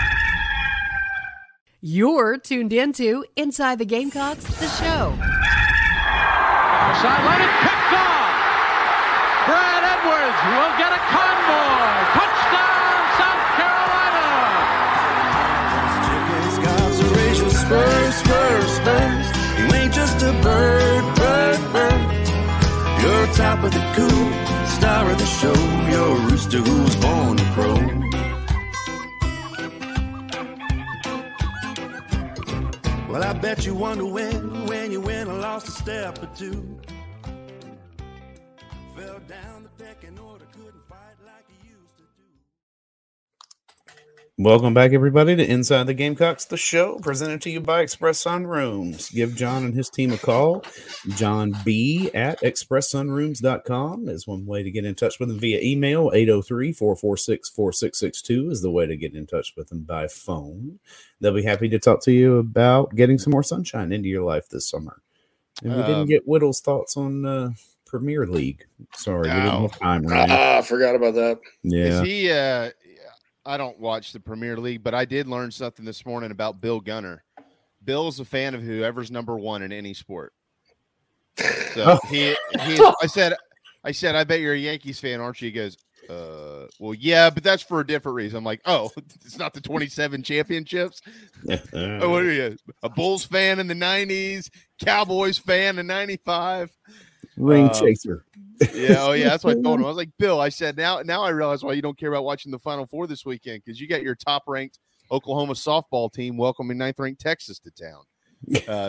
You're tuned into Inside the Gamecocks, the show. Sideline and picked off. Brad Edwards will get a convoy. Touchdown, South Carolina. Chicken scalps are racial spurs, spurs, spurs. You ain't just a bird, bird, bird. You're top of the coup, star of the show. You're a rooster who's born a crow. Well, I bet you wonder when you win or lost a step or two. Fell down the deck in order, couldn't fight like you used to do. Welcome back, everybody, to Inside the Gamecocks, the show, presented to you by Express Sunrooms. Give John and his team a call. John B. at expresssunrooms.com is one way to get in touch with them via email. 803-446-4662 is the way to get in touch with them by phone. They'll be happy to talk to you about getting some more sunshine into your life this summer. And we didn't get Whittle's thoughts on Premier League. Sorry, we didn't have time right now. I forgot about that. Yeah. Is he, I don't watch the Premier League, but I did learn something this morning about Bill Gunner. Bill's a fan of whoever's number one in any sport. So I said, I bet you're a Yankees fan, aren't you? He goes, well, yeah, but that's for a different reason. I'm like, oh, it's not the 27 championships. Oh, what are you? A Bulls fan in the 90s, Cowboys fan in 95. Ring chaser. Yeah, oh yeah, that's what I told him. I was like, Bill, I said, now I realize why you don't care about watching the Final Four this weekend, because you got your top-ranked Oklahoma softball team welcoming ninth-ranked Texas to town.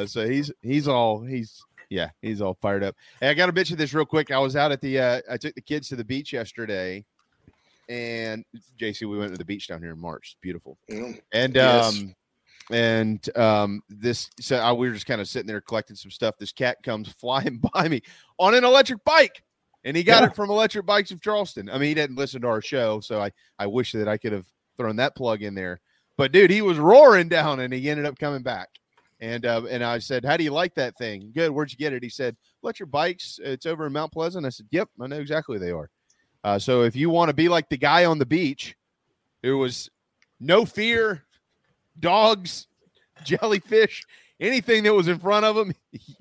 So he's all fired up. Hey, I got to mention this real quick. I was out at the I took the kids to the beach yesterday, and JC, we went to the beach down here in March. It's beautiful. And yes. We were just kind of sitting there collecting some stuff. This cat comes flying by me on an electric bike, and he got it from Electric Bikes of Charleston. I mean, he didn't listen to our show, so I wish that I could have thrown that plug in there. But dude, he was roaring down, and he ended up coming back. And I said, how do you like that thing? Good. Where'd you get it? He said, Electric Bikes. It's over in Mount Pleasant. I said, yep, I know exactly where they are. So if you want to be like the guy on the beach, there was no fear, dogs, jellyfish, anything that was in front of him,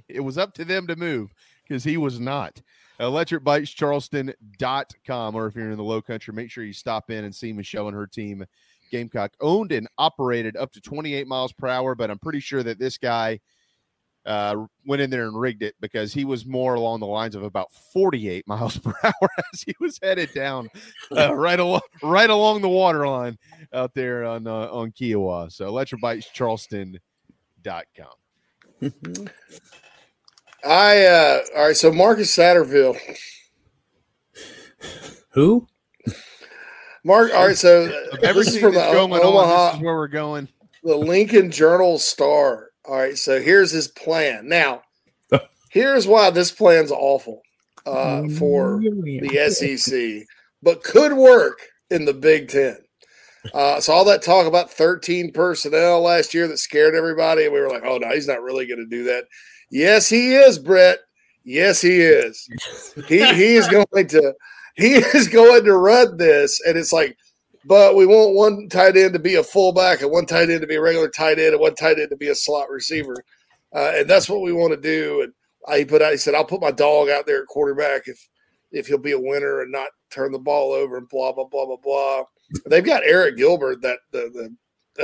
it was up to them to move because he was not. ElectricBikesCharleston.com, or if you're in the low country, make sure you stop in and see Michelle and her team. Gamecock owned and operated up to 28 miles per hour, but I'm pretty sure that this guy went in there and rigged it because he was more along the lines of about 48 miles per hour as he was headed down right along the water line out there on Kiowa. So electrobitecharleston.com. All right. So Marcus Satterfield. Who? Mark. All right. So this is from the Omaha. This is where we're going. The Lincoln Journal Star. All right, so here's his plan. Now, here's why this plan's awful for the SEC, but could work in the Big Ten. So all that talk about 13 personnel last year that scared everybody, and we were like, oh, no, he's not really going to do that. Yes, he is, Brett. Yes, he is. He is going to run this, and it's like, but we want one tight end to be a fullback and one tight end to be a regular tight end and one tight end to be a slot receiver. And that's what we want to do. And he said, I'll put my dog out there at quarterback if he'll be a winner and not turn the ball over and blah, blah, blah, blah, blah. They've got Eric Gilbert, the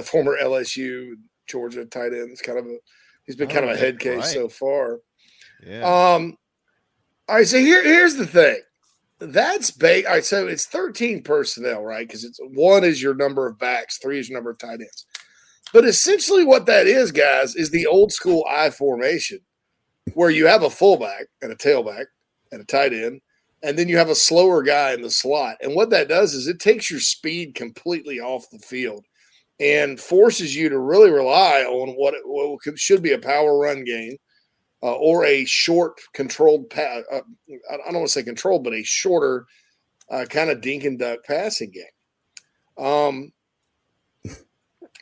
former LSU, Georgia tight end. It's he's been kind of a head case so far. Yeah. All right, so here's the thing. That's big. All right, so it's 13 personnel, right? Because it's one is your number of backs, three is your number of tight ends. But essentially what that is, guys, is the old school I formation where you have a fullback and a tailback and a tight end, and then you have a slower guy in the slot. And what that does is it takes your speed completely off the field and forces you to really rely on what should be a power run game. Or a short controlled pass. I don't want to say controlled, but a shorter kind of dink and duck passing game. And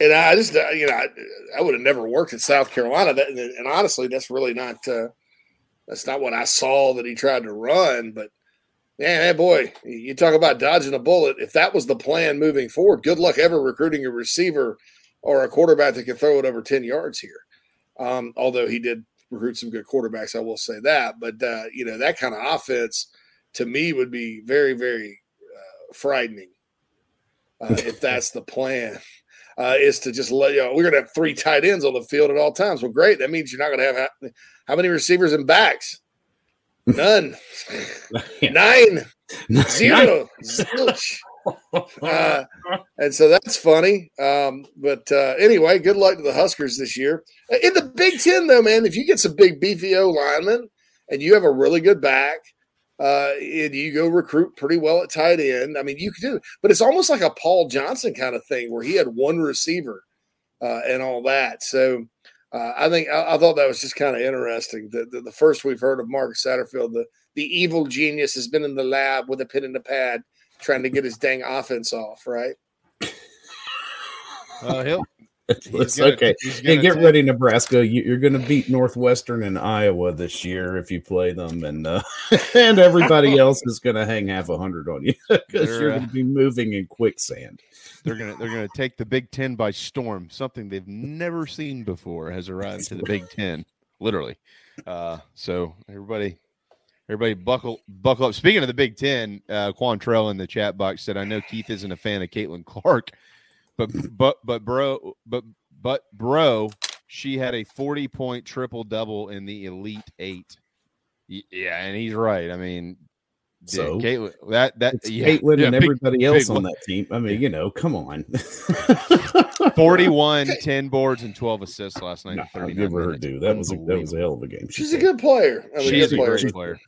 I just, I would have never worked at South Carolina. And honestly, that's really not, that's not what I saw that he tried to run. But man, boy, you talk about dodging a bullet. If that was the plan moving forward, good luck ever recruiting a receiver or a quarterback that can throw it over 10 yards here. Although he did recruit some good quarterbacks, I will say that. But, you know, that kind of offense to me would be very, very frightening if that's the plan. Is to just let you know, we're going to have three tight ends on the field at all times. Well, great. That means you're not going to have how many receivers and backs? None. Nine. Zero. Zilch. And so that's funny. But anyway, good luck to the Huskers this year. In the Big Ten, though, man, if you get some big beefy O linemen and you have a really good back, and you go recruit pretty well at tight end. I mean, you can do it, but it's almost like a Paul Johnson kind of thing where he had one receiver and all that. So I think I thought that was just kind of interesting. The first we've heard of Marcus Satterfield, the evil genius, has been in the lab with a pen and a pad trying to get his dang offense off, right? Hey, get ready, Nebraska. You're going to beat Northwestern and Iowa this year if you play them, and everybody else is going to hang half 100 on you because you're going to be moving in quicksand. They're going to take the Big Ten by storm. Something they've never seen before has arrived to the Big Ten, literally. So everybody, buckle up. Speaking of the Big Ten, Quantrell in the chat box said, "I know Keith isn't a fan of Caitlin Clark." But bro, she had a 40-point triple-double in the Elite Eight. Yeah, and he's right. I mean, so Caitlin, and everybody else on that team. I mean, you know, come on. 41, 10 boards, and 12 assists last night. I've never heard do that. That was a hell of a game. She's a good player. She's a great player.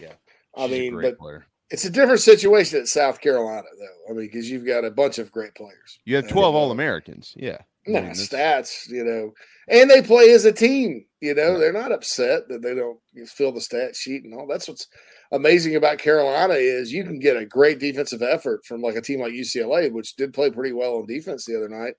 Yeah, she's a great player. It's a different situation at South Carolina, though. I mean, because you've got a bunch of great players. You have 12 All-Americans, yeah. Stats, you know. And they play as a team, you know. Right. They're not upset that they don't fill the stat sheet and all. That's what's amazing about Carolina is you can get a great defensive effort from, like, a team like UCLA, which did play pretty well on defense the other night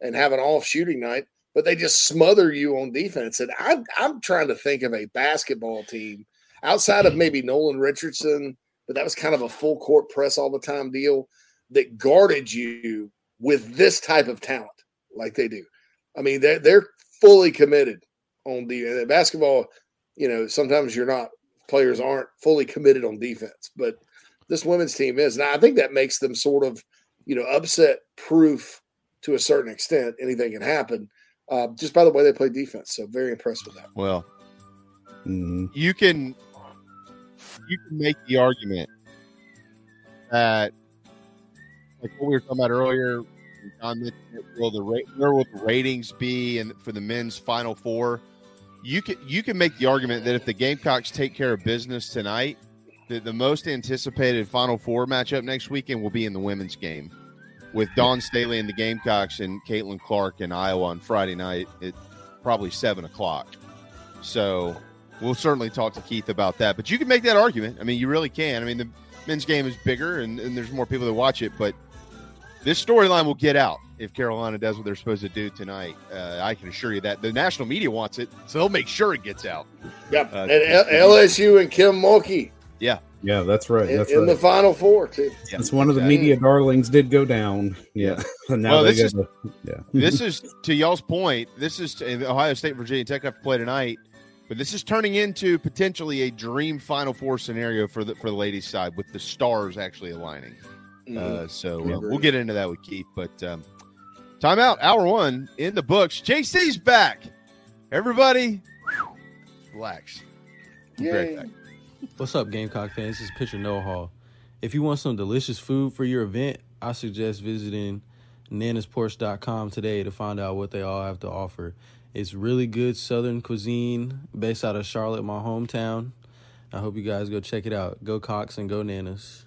and have an off-shooting night, but they just smother you on defense. And I'm trying to think of a basketball team outside of maybe Nolan Richardson, but that was kind of a full court press all the time deal that guarded you with this type of talent like they do. I mean, they're fully committed on the basketball. You know, sometimes players aren't fully committed on defense, but this women's team is. And I think that makes them sort of, you know, upset proof to a certain extent. Anything can happen just by the way they play defense. So very impressed with that. Well, you can make the argument that, like what we were talking about earlier, where will the ratings be and for the men's Final Four? You can make the argument that if the Gamecocks take care of business tonight, that the most anticipated Final Four matchup next weekend will be in the women's game with Dawn Staley and the Gamecocks and Caitlin Clark in Iowa on Friday night at probably 7 o'clock. So we'll certainly talk to Keith about that. But you can make that argument. I mean, you really can. I mean, the men's game is bigger, and there's more people that watch it. But this storyline will get out if Carolina does what they're supposed to do tonight. I can assure you that. The national media wants it, so they'll make sure it gets out. Yep. And LSU and Kim Mulkey. Yeah. Yeah, that's right. That's right. The Final Four, too. Yeah, that's one of the media darlings did go down. Yeah. This is, to y'all's point, Ohio State and Virginia Tech have to play tonight. But this is turning into potentially a dream Final Four scenario for the ladies' side with the stars actually aligning. So we'll get into that with Keith. But timeout, hour one in the books. JC's back. Everybody, relax. Back. What's up, Gamecock fans? This is Pitcher Noah Hall. If you want some delicious food for your event, I suggest visiting nanasports.com today to find out what they all have to offer. It's really good Southern cuisine based out of Charlotte, my hometown. I hope you guys go check it out. Go Cox and go Nanas.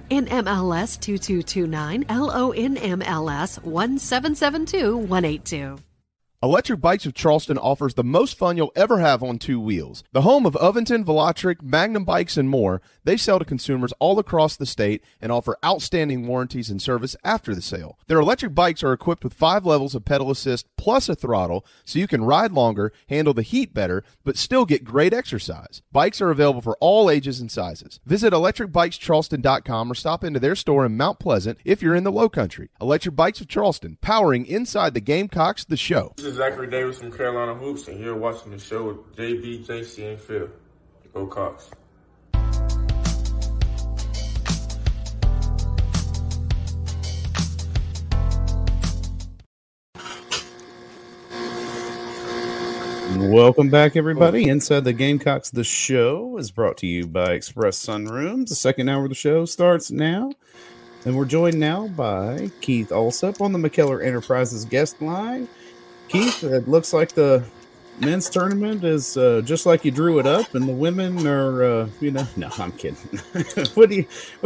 Fisher in MLS 2229, LONMLS 1772182. Electric Bikes of Charleston offers the most fun you'll ever have on two wheels. The home of Oventon, Velotric, Magnum Bikes, and more, they sell to consumers all across the state and offer outstanding warranties and service after the sale. Their electric bikes are equipped with 5 levels of pedal assist plus a throttle, so you can ride longer, handle the heat better, but still get great exercise. Bikes are available for all ages and sizes. Visit electricbikescharleston.com or stop into their store in Mount Pleasant if you're in the Low Country. Electric Bikes of Charleston, powering Inside the Gamecocks, the show. Zachary Davis from Carolina Hoops, and you're watching the show with JB, JC, and Phil. Go Cox. Welcome back, everybody. Inside the Gamecocks, the show is brought to you by Express Sunrooms. The second hour of the show starts now. And we're joined now by Keith Allsep on the McKellar Enterprises guest line. Keith, it looks like the men's tournament is just like you drew it up, and the women are, No, I'm kidding. What do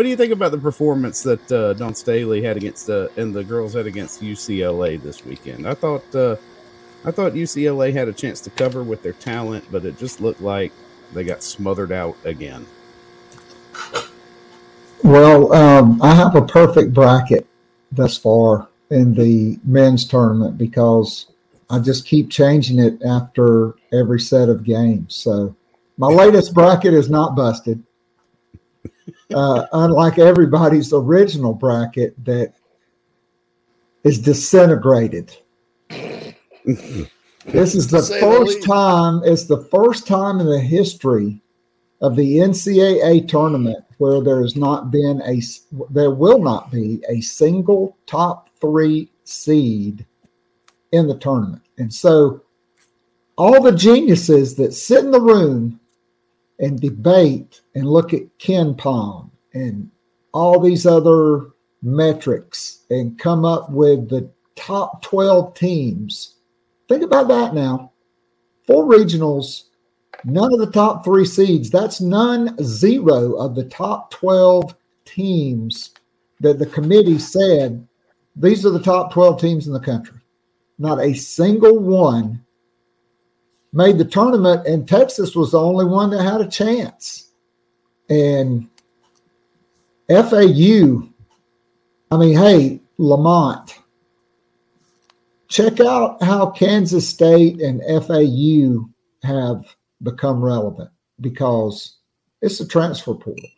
you think about the performance that Don Staley had against and the girls had against UCLA this weekend? I thought UCLA had a chance to cover with their talent, but it just looked like they got smothered out again. Well, I have a perfect bracket thus far in the men's tournament because I just keep changing it after every set of games. So my latest bracket is not busted. Unlike everybody's original bracket that is disintegrated. This is the first time in the history of the NCAA tournament where there will not be a single top 3 seed in the tournament. And so all the geniuses that sit in the room and debate and look at Ken Pom and all these other metrics and come up with the top 12 teams. Think about that now. 4 regionals, none of the top 3 seeds. That's 0 of the top 12 teams that the committee said, these are the top 12 teams in the country. Not a single one made the tournament, and Texas was the only one that had a chance. And FAU, Lamont, check out how Kansas State and FAU have become relevant because it's a transfer portal.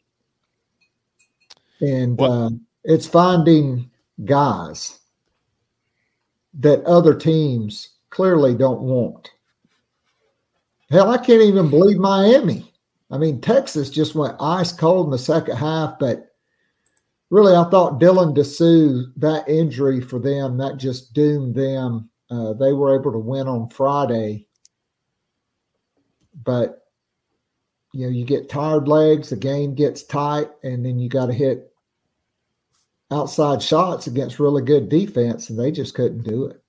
And it's finding guys that other teams clearly don't want. Hell, I can't even believe Miami. Texas just went ice cold in the second half, but really I thought Dylan DeSue, that injury for them, that just doomed them. They were able to win on Friday. But, you get tired legs, the game gets tight, and then you got to hit outside shots against really good defense, and they just couldn't do it.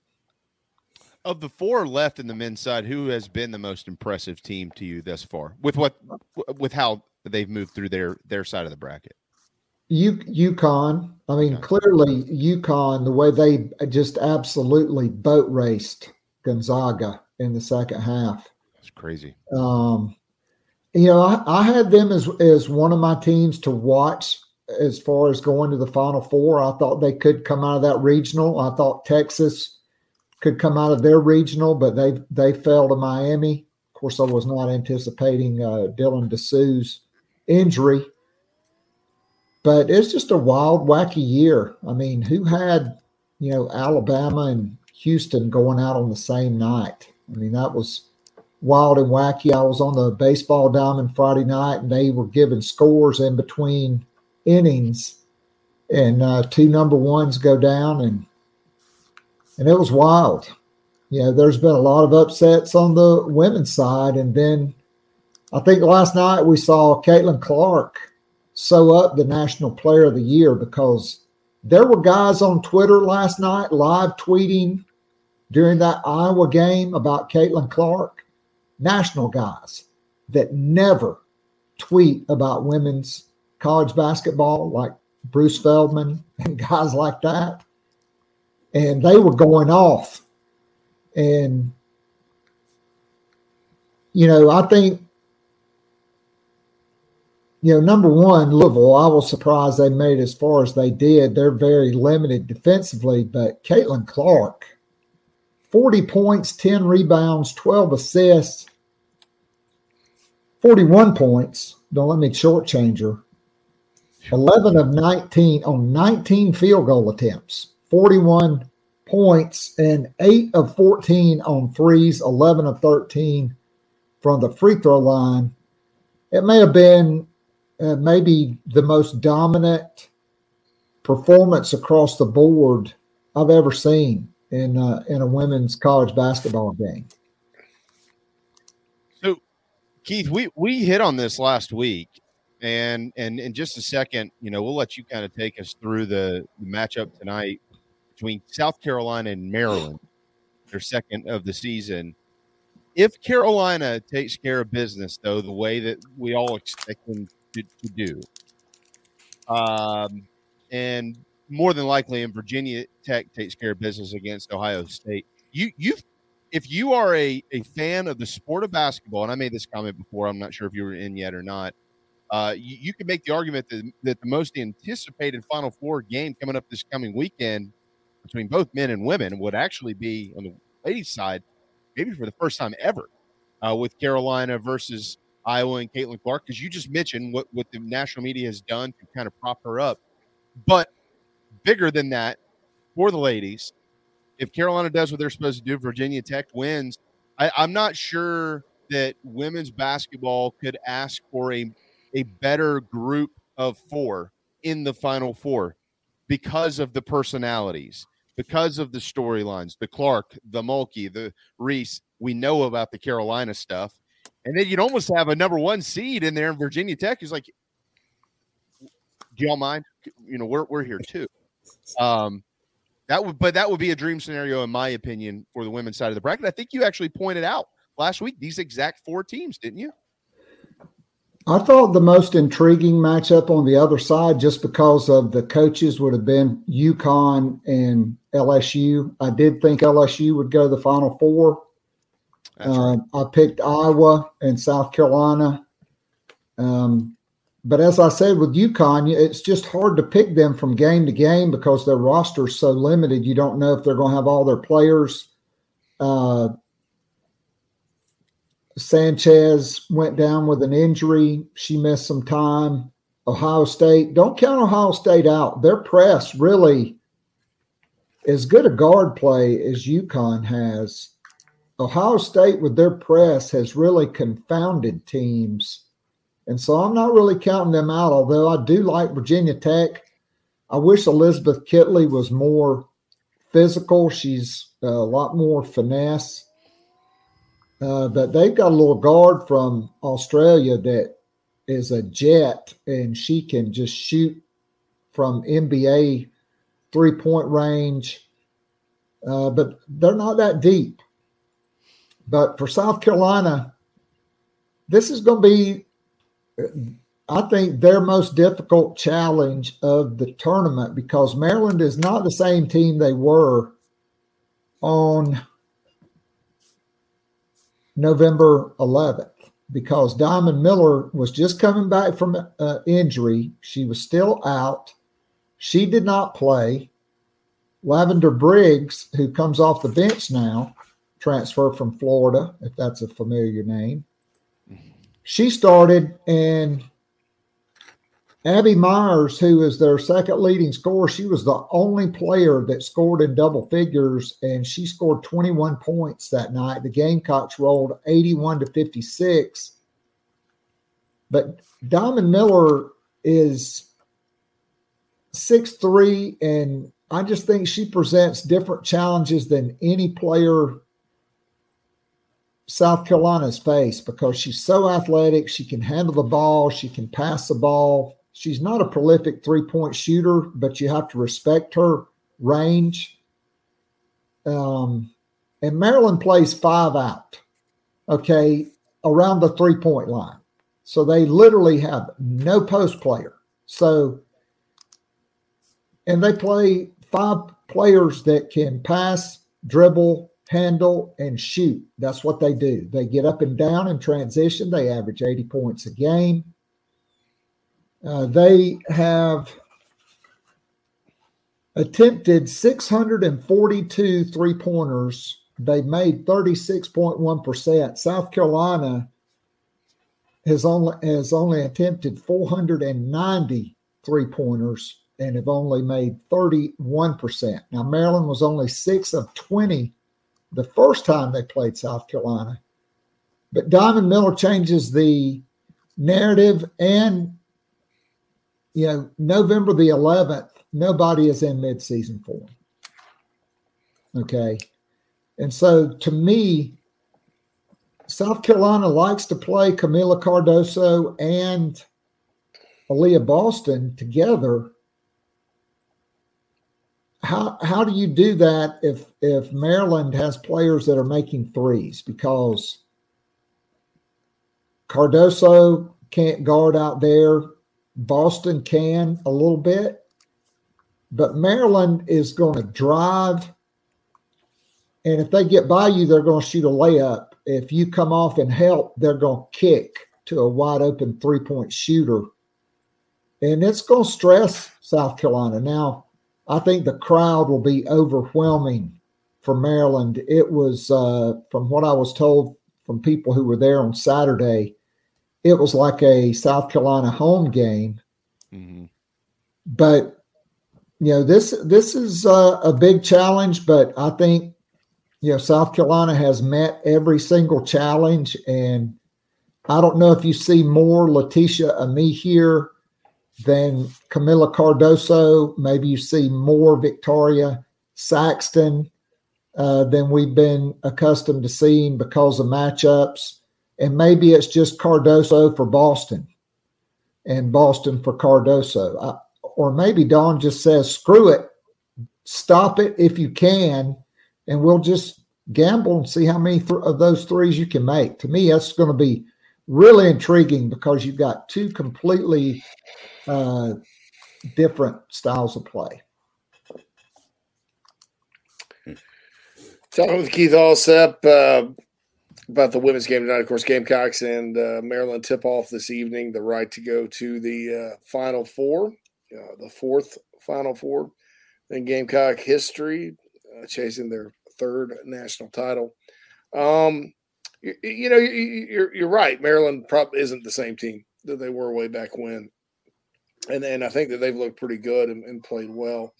Of the 4 left in the men's side, who has been the most impressive team to you thus far with how they've moved through their side of the bracket? UConn. Clearly UConn, the way they just absolutely boat raced Gonzaga in the second half. That's crazy. I had them as one of my teams to watch. As far as going to the Final Four, I thought they could come out of that regional. I thought Texas could come out of their regional, but they fell to Miami. Of course, I was not anticipating Dylan DeSue's injury. But it's just a wild, wacky year. Who had, Alabama and Houston going out on the same night? That was wild and wacky. I was on the baseball diamond Friday night, and they were giving scores in between innings, and 2 number ones go down, and it was wild. There's been a lot of upsets on the women's side, and then I think last night we saw Caitlin Clark sew up the National Player of the Year because there were guys on Twitter last night live tweeting during that Iowa game about Caitlin Clark, national guys that never tweet about women's college basketball, like Bruce Feldman and guys like that. And they were going off. And, you know, I think, you know, number one, Louisville, I was surprised they made as far as they did. They're very limited defensively, but Caitlin Clark, 40 points, 10 rebounds, 12 assists, 41 points. Don't let me shortchange her. 11 of 19 on 19 field goal attempts, 41 points, and 8 of 14 on threes, 11 of 13 from the free throw line. It may have been maybe the most dominant performance across the board I've ever seen in a women's college basketball game. So, Keith, we hit on this last week, and in just a second, you know, we'll let you kind of take us through the matchup tonight between South Carolina and Maryland, their second of the season. If Carolina takes care of business, though, the way that we all expect them to do, and more than likely in Virginia Tech takes care of business against Ohio State, if you are a fan of the sport of basketball, and I made this comment before, I'm not sure if you were in yet or not, you can make the argument that the most anticipated Final Four game coming up this coming weekend between both men and women would actually be on the ladies' side, maybe for the first time ever, with Carolina versus Iowa and Caitlin Clark, because you just mentioned what the national media has done to kind of prop her up. But bigger than that, for the ladies, if Carolina does what they're supposed to do, Virginia Tech wins. I'm not sure that women's basketball could ask for a better group of four in the Final Four because of the personalities, because of the storylines, the Clark, the Mulkey, the Reese. We know about the Carolina stuff. And then you'd almost have a number one seed in there in Virginia Tech. Is like, do y'all mind? You know, we're here too. That would be a dream scenario, in my opinion, for the women's side of the bracket. I think you actually pointed out last week these exact four teams, didn't you? I thought the most intriguing matchup on the other side, just because of the coaches, would have been UConn and LSU. I did think LSU would go to the Final Four. I picked Iowa and South Carolina. But as I said, with UConn, it's just hard to pick them from game to game because their roster is so limited. You don't know if they're going to have all their players. Sanchez went down with an injury. She missed some time. Ohio State, don't count Ohio State out. Their press really as good a guard play as UConn has. Ohio State with their press has really confounded teams. And so I'm not really counting them out, although I do like Virginia Tech. I wish Elizabeth Kitley was more physical. She's a lot more finesse. But they've got a little guard from Australia that is a jet, and she can just shoot from NBA three-point range. But they're not that deep. But for South Carolina, this is going to be, I think, their most difficult challenge of the tournament, because Maryland is not the same team they were on November 11th, because Diamond Miller was just coming back from injury. She was still out. She did not play. Lavender Briggs, who comes off the bench now, transfer from Florida, if that's a familiar name. She started, and Abby Myers, who is their second leading scorer, she was the only player that scored in double figures, and she scored 21 points that night. The Gamecocks rolled 81-56. But Diamond Miller is 6'3", and I just think she presents different challenges than any player South Carolina's faced, because she's so athletic. She can handle the ball. She can pass the ball. She's not a prolific three-point shooter, but you have to respect her range. And Maryland plays five out, okay, around the three-point line. So they literally have no post player. So and they play five players that can pass, dribble, handle, and shoot. That's what they do. They get up and down in transition. They average 80 points a game. They have attempted 642 three-pointers. They made 36.1%. South Carolina has only attempted 490 three-pointers and have only made 31%. Now, Maryland was only 6 of 20 the first time they played South Carolina. But Diamond Miller changes the narrative, and, you know, November the 11th, nobody is in midseason form. Okay. And so, to me, South Carolina likes to play Camila Cardoso and Aaliyah Boston together. How do you do that if Maryland has players that are making threes? Because Cardoso can't guard out there. Boston can a little bit. But Maryland is going to drive, and if they get by you, they're going to shoot a layup. If you come off and help, they're going to kick to a wide-open three-point shooter. And it's going to stress South Carolina. Now, I think the crowd will be overwhelming for Maryland. It was, from what I was told from people who were there on Saturday, it was like a South Carolina home game. Mm-hmm. But, you know, this is a big challenge, but I think, you know, South Carolina has met every single challenge, and I don't know if you see more Leticia Ami here than Camila Cardoso. Maybe you see more Victoria Saxton than we've been accustomed to seeing because of matchups. And maybe it's just Cardoso for Boston and Boston for Cardoso. Or maybe Dawn just says, screw it, stop it if you can, and we'll just gamble and see how many of those threes you can make. To me, that's going to be really intriguing because you've got two completely different styles of play. Talking with Keith Allsep about the women's game tonight. Of course, Gamecocks and Maryland tip off this evening, the right to go to the Final Four. The fourth Final Four in Gamecock history, chasing their third national title. You're right. Maryland probably isn't the same team that they were way back when, and I think that they've looked pretty good and played well.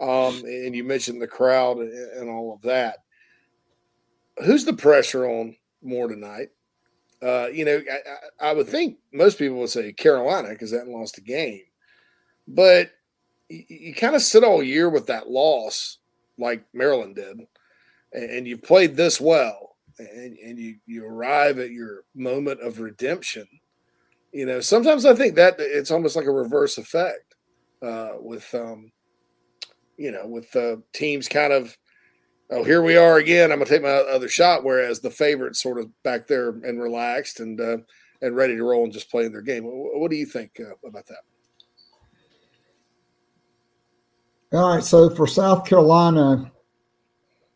And you mentioned the crowd and all of that. Who's the pressure on more tonight? I would think most people would say Carolina because they haven't lost a game. But you kind of sit all year with that loss like Maryland did, and you played this well, and you arrive at your moment of redemption. You know, sometimes I think that it's almost like a reverse effect with teams kind of, oh, here we are again, I'm going to take my other shot, whereas the favorites sort of back there and relaxed and ready to roll and just playing their game. What do you think about that? All right, so for South Carolina,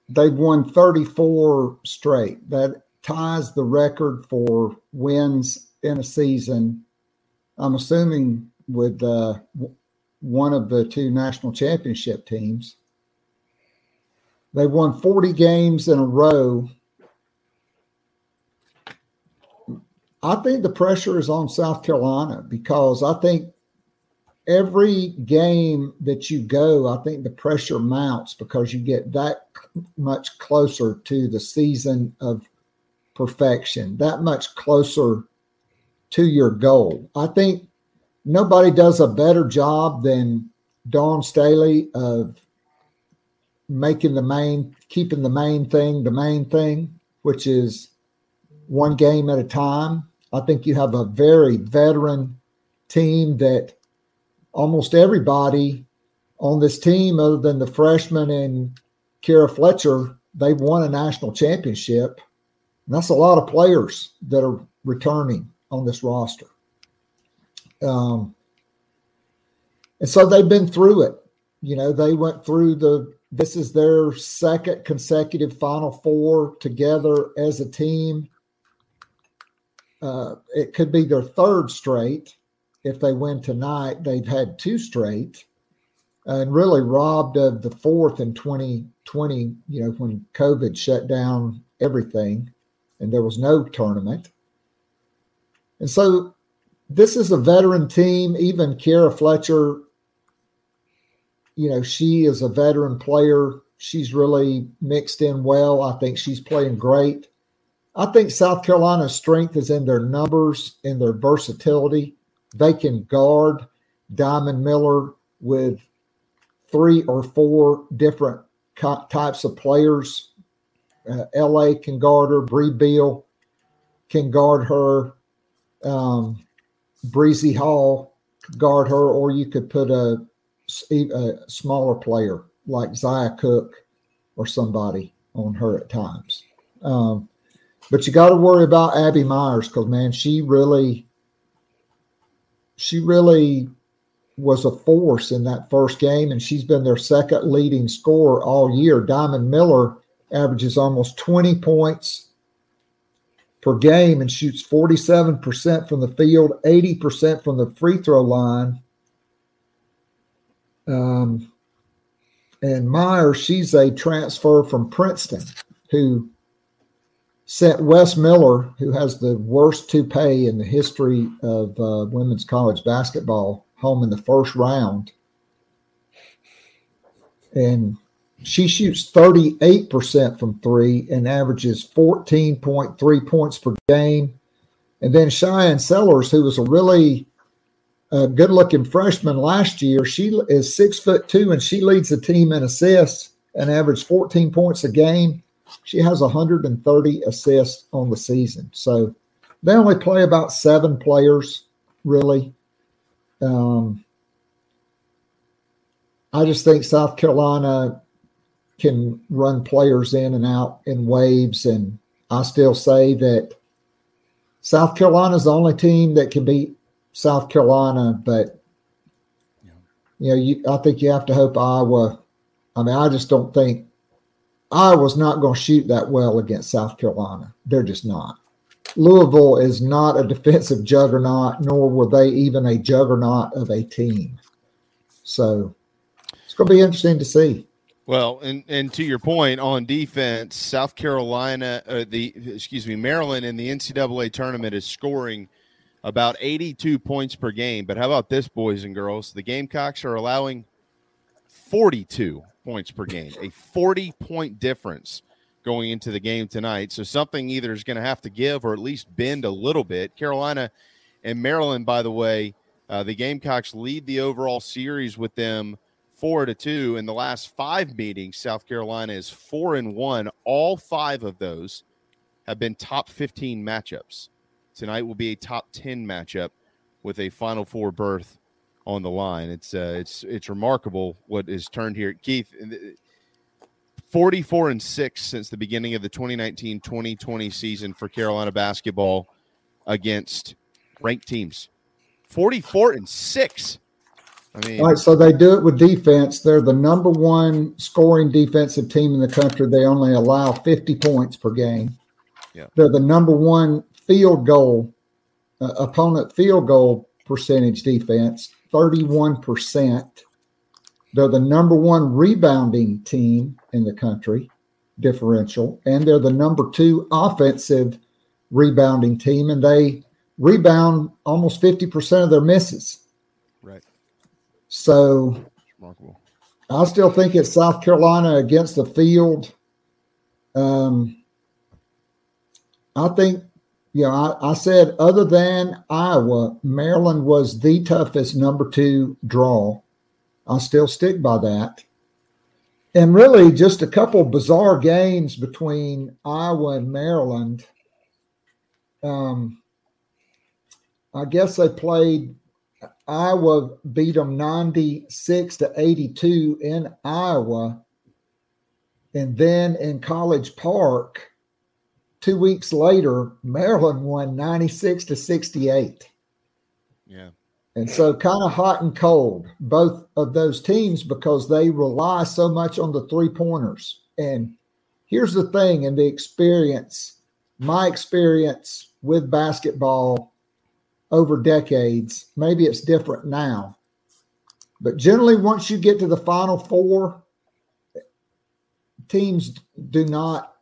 they've won 34 straight. That ties the record for wins in a season, I'm assuming, with one of the two national championship teams. They won 40 games in a row. I think the pressure is on South Carolina because I think every game that you go, I think the pressure mounts because you get that much closer to the season of perfection, that much closer to your goal. I think nobody does a better job than Dawn Staley of keeping the main thing, which is one game at a time. I think you have a very veteran team that almost everybody on this team, other than the freshman and Kiara Fletcher, they've won a national championship. And that's a lot of players that are returning on this roster. And so they've been through it. You know, they went through this is their second consecutive Final Four together as a team. It could be their third straight. If they win tonight, they've had two straight and really robbed of the fourth in 2020, you know, when COVID shut down everything and there was no tournament. And so this is a veteran team. Even Kiara Fletcher, you know, she is a veteran player. She's really mixed in well. I think she's playing great. I think South Carolina's strength is in their numbers, in their versatility. They can guard Diamond Miller with three or four different types of players. L.A. can guard her. Bree Beal can guard her. Breezy Hall can guard her. Or you could put a smaller player like Zia Cook or somebody on her at times. But you got to worry about Abby Myers because, man, she really was a force in that first game, and she's been their second leading scorer all year. Diamond Miller averages almost 20 points per game and shoots 47% from the field, 80% from the free throw line. And Myers, she's a transfer from Princeton who sent Wes Miller, who has the worst toupee in the history of women's college basketball, home in the first round. And she shoots 38% from three and averages 14.3 points per game. And then Cheyenne Sellers, who was a really good-looking freshman last year, she is 6'2", and she leads the team in assists and averages 14 points a game. She has 130 assists on the season. So they only play about seven players, really. I just think South Carolina can run players in and out in waves. And I still say that South Carolina is the only team that can beat South Carolina. But, you know, I think you have to hope Iowa. I mean, I just don't think. Iowa's not going to shoot that well against South Carolina. They're just not. Louisville is not a defensive juggernaut, nor were they even a juggernaut of a team. So it's going to be interesting to see. Well, and to your point on defense, South Carolina, Maryland in the NCAA tournament is scoring about 82 points per game. But how about this, boys and girls? The Gamecocks are allowing 42 points per game, a 40-point difference going into the game tonight. So something either is going to have to give or at least bend a little bit. Carolina and Maryland, by the way, the Gamecocks lead the overall series with them 4-2. In the last five meetings, South Carolina is 4-1. All five of those have been top 15 matchups. Tonight will be a top 10 matchup with a Final Four berth on the line. It's remarkable what is turned here. Keith, 44-6 since the beginning of the 2019-2020 season for Carolina basketball against ranked teams. 44-6. I mean, all right, so they do it with defense. They're the number one scoring defensive team in the country. They only allow 50 points per game. Yeah. They're the number one field goal, opponent field goal percentage defense, 31%. They're the number one rebounding team in the country, differential, and they're the number two offensive rebounding team, and they rebound almost 50% of their misses. Right. So remarkable. I still think it's South Carolina against the field. I think, you know, I said other than Iowa, Maryland was the toughest number two draw. I still stick by that. And really just a couple bizarre games between Iowa and Maryland. I guess they played – Iowa beat them 96-82 in Iowa. And then in College Park – 2 weeks later, Maryland won 96-68. Yeah. And so kind of hot and cold, both of those teams, because they rely so much on the three-pointers. And here's the thing, and the experience, my experience with basketball over decades, maybe it's different now, but generally once you get to the Final Four, teams do not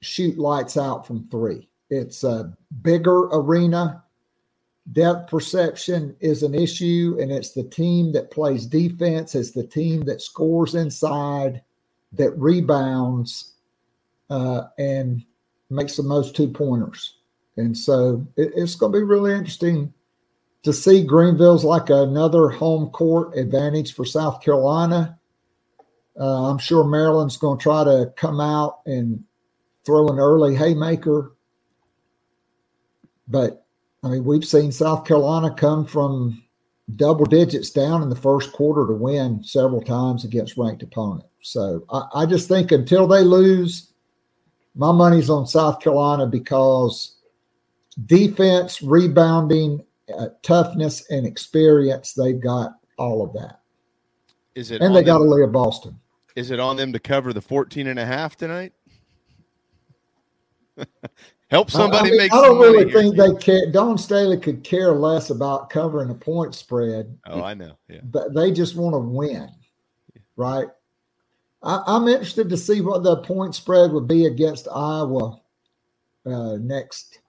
shoot lights out from three. It's a bigger arena. Depth perception is an issue, and it's the team that plays defense. It's the team that scores inside, that rebounds, and makes the most two-pointers. And so it's going to be really interesting to see. Greenville's like another home court advantage for South Carolina. I'm sure Maryland's going to try to come out and throw an early haymaker. But I mean, we've seen South Carolina come from double digits down in the first quarter to win several times against ranked opponents. So I just think until they lose, my money's on South Carolina, because defense, rebounding, toughness, and experience, they've got all of that. Is it? And they got Aaliyah Boston. Is it on them to cover the 14.5 tonight? Help somebody make some money. I don't really think they care. Don Staley could care less about covering a point spread. Oh, I know. Yeah. But they just want to win, right? I'm interested to see what the point spread would be against Iowa next.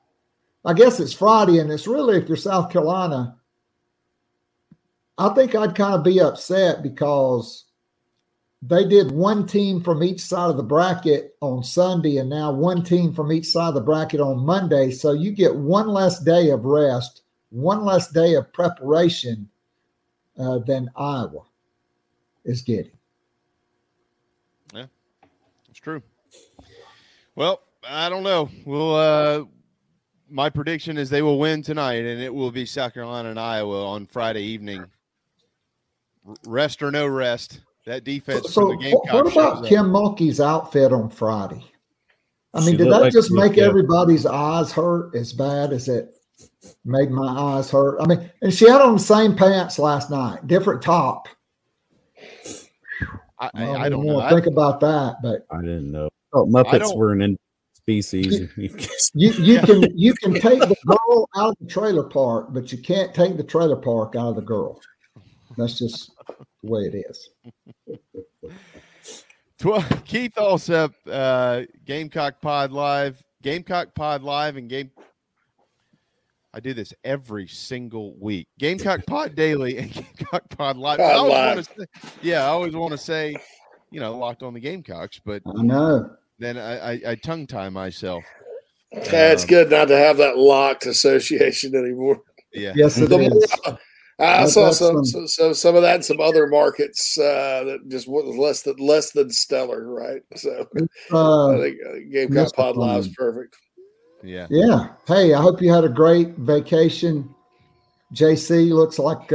I guess it's Friday, and it's really, if you're South Carolina, I think I'd kind of be upset, because they did one team from each side of the bracket on Sunday, and now one team from each side of the bracket on Monday. So you get one less day of rest, one less day of preparation than Iowa is getting. Yeah, it's true. Well, I don't know. We'll, my prediction is they will win tonight, and it will be South Carolina and Iowa on Friday evening. Rest or no rest. That defense. So, the Gamecock, what about Kim Mulkey's outfit on Friday? I mean, did that just make everybody's eyes hurt as bad as it made my eyes hurt? I mean, and she had on the same pants last night, different top. I don't know. Think about that, but I didn't know. Oh, Muppets were an endangered species. You can take the girl out of the trailer park, but you can't take the trailer park out of the girl. That's just the way it is. Keith Allsep, Gamecock Pod Live, and I do this every single week. Gamecock Pod Daily and Gamecock Pod Live. I always want to say, you know, Locked on the Gamecocks, but I know. Then I tongue tie myself. It's good not to have that locked association anymore. Yeah. Yes, it is. I saw some of that in some other markets that just was less than stellar, right? So I think Gamecock Pod Live's perfect. Yeah. Yeah. Hey, I hope you had a great vacation. JC, looks like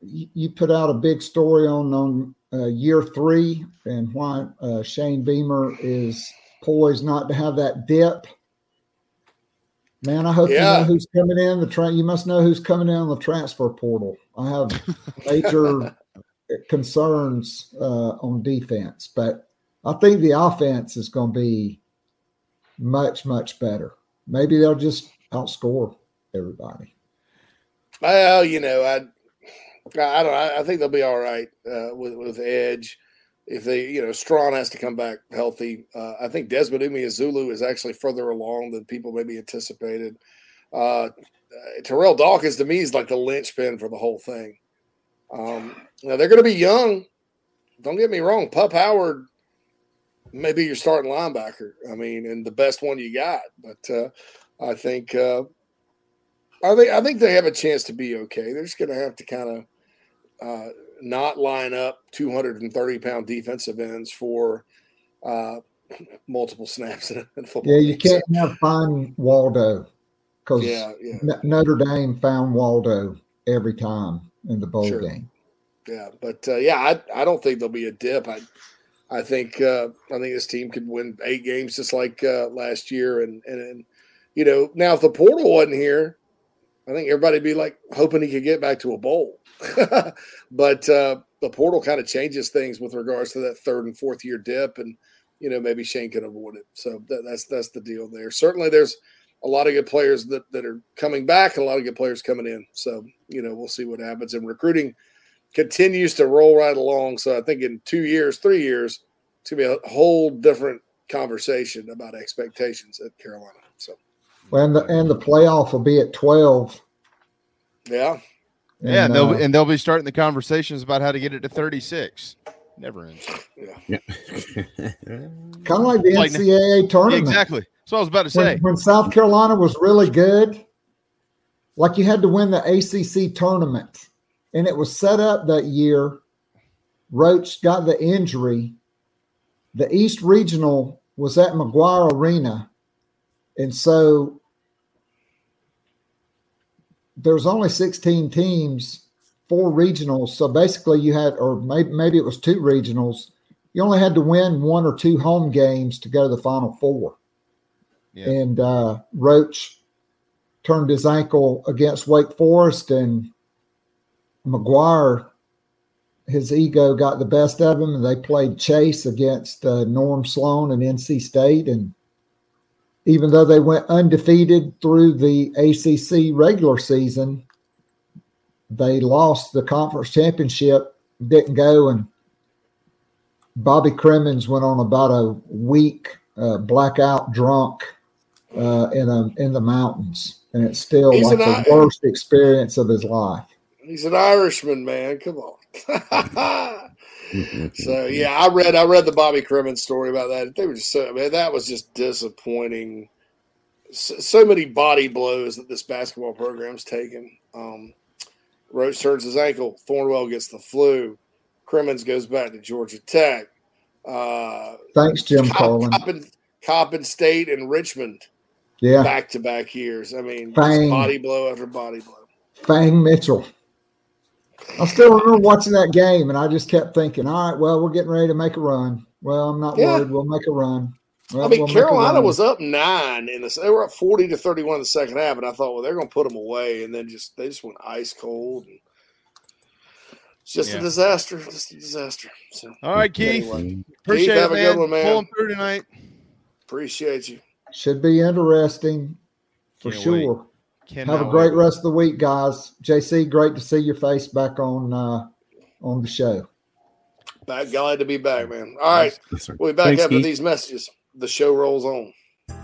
you put out a big story on year three and why Shane Beamer is poised not to have that dip. Man, I hope you know who's coming in. You must know who's coming in on the transfer portal. I have major concerns on defense, but I think the offense is going to be much, much better. Maybe they'll just outscore everybody. Well, you know, I don't. I think they'll be all right with Edge. If they, you know, Strawn has to come back healthy. I think Desmond Umeazulu is actually further along than people maybe anticipated. Terrell Dawkins, to me, is like the linchpin for the whole thing. Now, they're going to be young. Don't get me wrong. Pup Howard, maybe your starting linebacker. I mean, and the best one you got. But I think they have a chance to be okay. They're just going to have to kind of not line up 230-pound defensive ends for multiple snaps in football. Yeah, you can't find Waldo, because Notre Dame found Waldo every time in the bowl game. Yeah, but I don't think there'll be a dip. I think this team could win 8 games just like last year, and you know, now if the portal wasn't here, I think everybody would be like hoping he could get back to a bowl. But the portal kind of changes things with regards to that third and fourth year dip, and you know, maybe Shane can avoid it. So that's the deal there. Certainly, there's a lot of good players that are coming back, and a lot of good players coming in. So you know, we'll see what happens. And recruiting continues to roll right along. So I think in 2 years, 3 years, it's gonna be a whole different conversation about expectations at Carolina. So. And the playoff will be at 12. Yeah. Yeah, and they'll be starting the conversations about how to get it to 36. Never ends. Yeah. Kind of like the NCAA tournament. Yeah, exactly. So I was about to say. When South Carolina was really good, like you had to win the ACC tournament. And it was set up that year. Roach got the injury. The East Regional was at McGuire Arena. And so there's only 16 teams, 4 regionals. So basically you had, or maybe it was 2 regionals. You only had to win 1 or 2 home games to go to the Final Four. Yeah. And Roach turned his ankle against Wake Forest, and McGuire, his ego got the best of him. And they played Chase against Norm Sloan and NC State, and even though they went undefeated through the ACC regular season, they lost the conference championship, didn't go, and Bobby Crimmins went on about a week blackout drunk in the mountains, and it's still like the worst experience of his life. He's an Irishman, man. Come on. So yeah, I read the Bobby Crimmins story about that. They were just so, man, that was just disappointing. So many body blows that this basketball program's taken. Roach turns his ankle. Thornwell gets the flu. Crimmins goes back to Georgia Tech. Thanks, Jim Collin. Coppin State and Richmond. Yeah, back-to-back years. I mean, body blow after body blow. Fang Mitchell. I still remember watching that game, and I just kept thinking, all right, well, we're getting ready to make a run. Well, I'm not worried. We'll make a run. Well, I mean, Carolina was up 9 in this. They were up 40-31 in the second half, and I thought, well, they're going to put them away, and then they just went ice cold. And it's just a disaster. Just a disaster. So, all right, Keith. Anyway. Appreciate it, man. Pulling through tonight. Appreciate you. Should be interesting for sure. Wait. Have a great rest of the week, guys. JC, great to see your face back on the show. Glad to be back, man. All right. Yes, we'll be back after these messages. The show rolls on.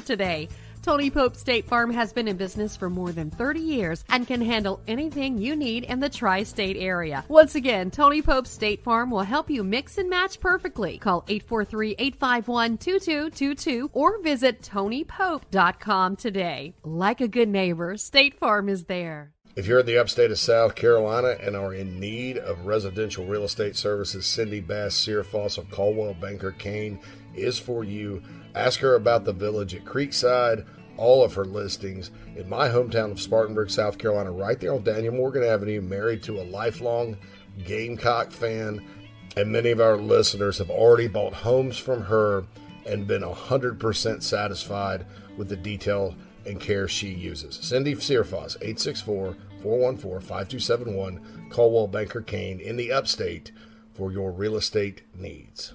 today. Tony Pope State Farm has been in business for more than 30 years and can handle anything you need in the tri-state area. Once again, Tony Pope State Farm will help you mix and match perfectly. Call 843-851-2222 or visit TonyPope.com today. Like a good neighbor, State Farm is there. If you're in the upstate of South Carolina and are in need of residential real estate services, Cindy Bass, Searfoss of Caldwell Banker Kane is for you. Ask her about the Village at Creekside, all of her listings in my hometown of Spartanburg, South Carolina, right there on Daniel Morgan Avenue. Married to a lifelong Gamecock fan, and many of our listeners have already bought homes from her and been 100% satisfied with the detail and care she uses. Cindy Searfoss, 864-414-5271, Caldwell Banker Kane in the upstate for your real estate needs.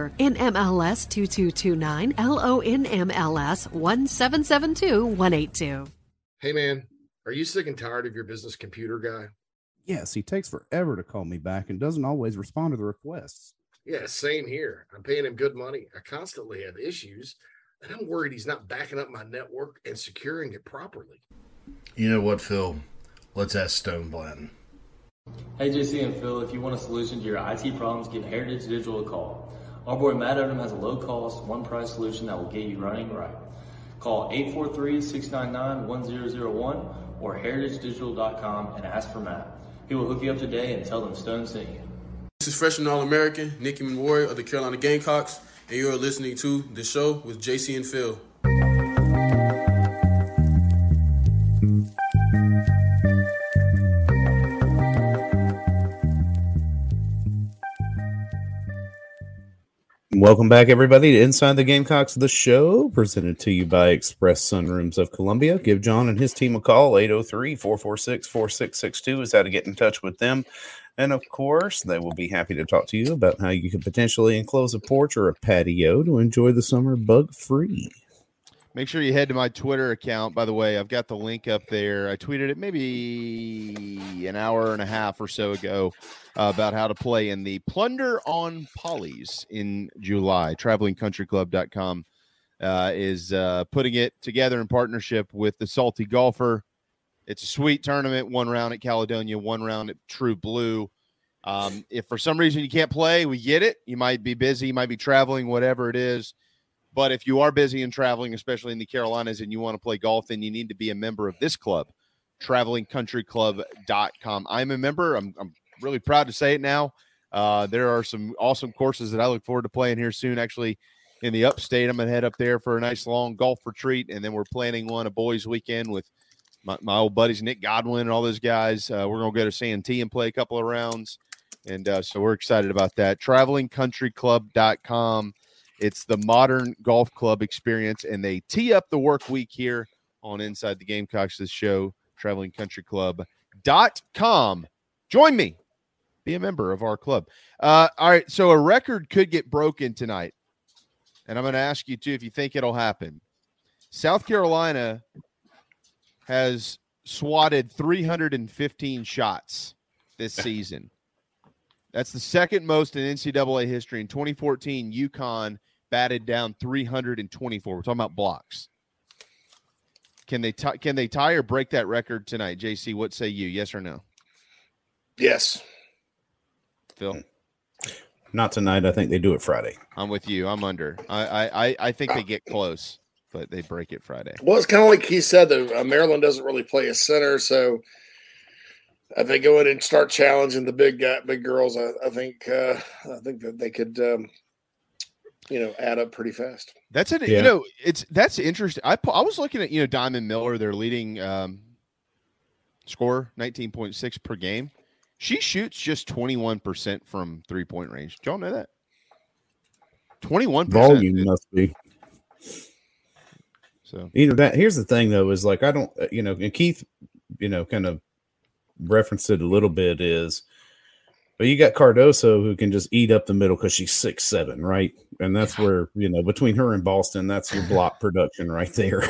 NMLS 2229, LONMLS 1772182. Hey man, Are you sick and tired of your business computer guy? Yes, he takes forever to call me back and doesn't always respond to the requests. Yeah, same here. I'm paying him good money. I constantly have issues, and I'm worried he's not backing up my network and securing it properly. You know what, Phil? Let's ask Stone Blanton. Hey, JC and Phil, if you want a solution to your IT problems, give Heritage Digital a call. Our boy Matt Odom has a low-cost, one-price solution that will get you running right. Call 843-699-1001 or heritagedigital.com and ask for Matt. He will hook you up today and tell them Stone sent you. This is freshman All-American Nicky Minory of the Carolina Gamecocks, and you're listening to The Show with JC and Phil. Welcome back, everybody, to Inside the Gamecocks, the show presented to you by Express Sunrooms of Columbia. Give John and his team a call. 803-446-4662 is how to get in touch with them. And, of course, they will be happy to talk to you about how you could potentially enclose a porch or a patio to enjoy the summer bug-free. Make sure you head to my Twitter account. By the way, I've got the link up there. I tweeted it maybe an hour and a half or so ago. About how to play in the Plunder on Pollies in July. TravelingCountryClub.com is putting it together in partnership with the Salty Golfer. It's a sweet tournament, one round at Caledonia, one round at True Blue. If for some reason you can't play, we get it. You might be busy, you might be traveling, whatever it is. But if you are busy and traveling, especially in the Carolinas, and you want to play golf, then you need to be a member of this club, TravelingCountryClub.com. I'm a member. I'm really proud to say it now. There are some awesome courses that I look forward to playing here soon. Actually, in the upstate, I'm going to head up there for a nice long golf retreat, and then we're planning one, a boys' weekend, with my old buddies Nick Godwin and all those guys. We're going to go to Santee and play a couple of rounds, and so we're excited about that. TravelingCountryClub.com. It's the modern golf club experience, and they tee up the work week here on Inside the Gamecocks, this show, TravelingCountryClub.com. Join me. Be a member of our club. All right, so a record could get broken tonight. And I'm going to ask you, too, if you think it'll happen. South Carolina has swatted 315 shots this season. That's the second most in NCAA history. In 2014, UConn batted down 324. We're talking about blocks. Can they tie or break that record tonight? JC, what say you? Yes or no? Yes. Phil? Not tonight. I think they do it Friday. I'm with you. I'm under. I think they get close, but they break it Friday. Well, it's kind of like he said, that Maryland doesn't really play a center, so if they go in and start challenging the big girls, I think that they could add up pretty fast. That's it. Yeah. That's interesting. I was looking at Diamond Miller, their leading scorer, 19.6 per game. She shoots just 21% from three-point range. Did y'all know that? 21%. Volume must be. So that. Here's the thing, though, is like I don't, and Keith, kind of referenced it a little bit. But you got Cardoso, who can just eat up the middle because she's 6'7", right? And that's where between her and Boston, that's your block production right there.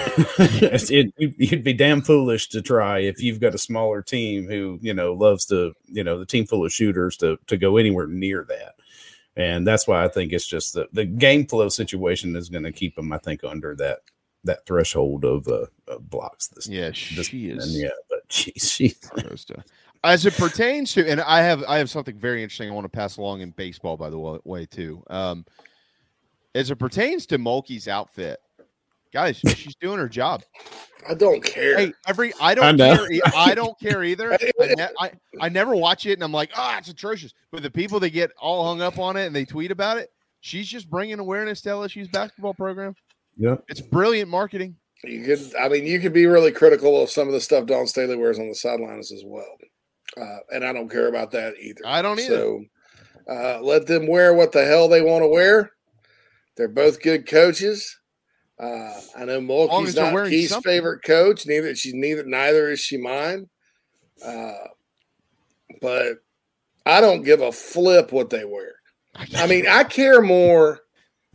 You'd be damn foolish to try if you've got a smaller team who loves to the team full of shooters to go anywhere near that. And that's why I think it's just the game flow situation is going to keep them, I think, under that threshold of blocks. As it pertains to, and I have something very interesting I want to pass along in baseball, by the way, too. As it pertains to Mulkey's outfit, guys, she's doing her job. I don't care. Hey, I don't care either. I never watch it, and I'm like, it's atrocious. But the people that get all hung up on it and they tweet about it, she's just bringing awareness to LSU's basketball program. Yeah, it's brilliant marketing. You could be really critical of some of the stuff Don Staley wears on the sidelines as well. And I don't care about that either. I don't either. So let them wear what the hell they want to wear. They're both good coaches. I know Mulkey's not Keith's favorite coach. Neither is she mine. But I don't give a flip what they wear. I care more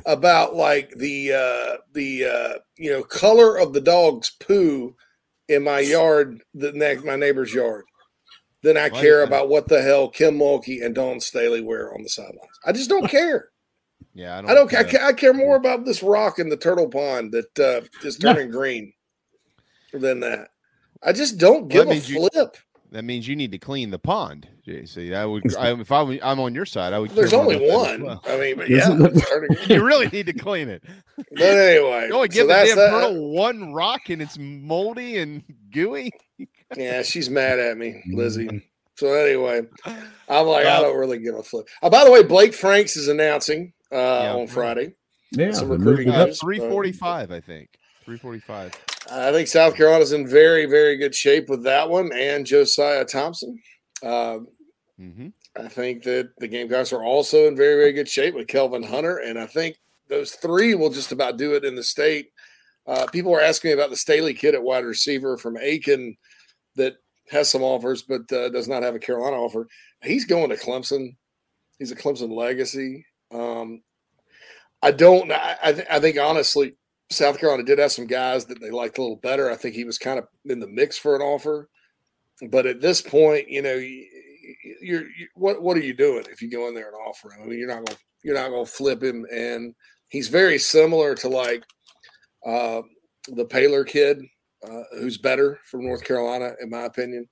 about like the color of the dog's poo in my yard, my neighbor's yard, than I care about what the hell Kim Mulkey and Dawn Staley wear on the sidelines. I just don't care. Yeah, I care more about this rock in the turtle pond that is turning green than that. I just don't give a flip. That means you need to clean the pond, JC. If I'm on your side, I would. There's only one. Well. I mean, but yeah, you really need to clean it. But anyway, you only give the damn turtle one rock and it's moldy and gooey. Yeah, she's mad at me, Lizzie. So anyway, I'm like, I don't really give a flip. By the way, Blake Franks is announcing on Friday. Yeah, some recruiting news. 345, I think. 345. I think South Carolina's in very, very good shape with that one and Josiah Thompson. I think that the Gamecocks are also in very, very good shape with Kelvin Hunter, and I think those three will just about do it in the state. People are asking me about the Staley kid at wide receiver from Aiken that has some offers but does not have a Carolina offer. He's going to Clemson. He's a Clemson legacy. I think, honestly, South Carolina did have some guys that they liked a little better. I think he was kind of in the mix for an offer, but at this point, you know, what are you doing if you go in there and offer him? I mean, you're not going to flip him, and he's very similar to like the Paylor kid who's better from North Carolina, in my opinion,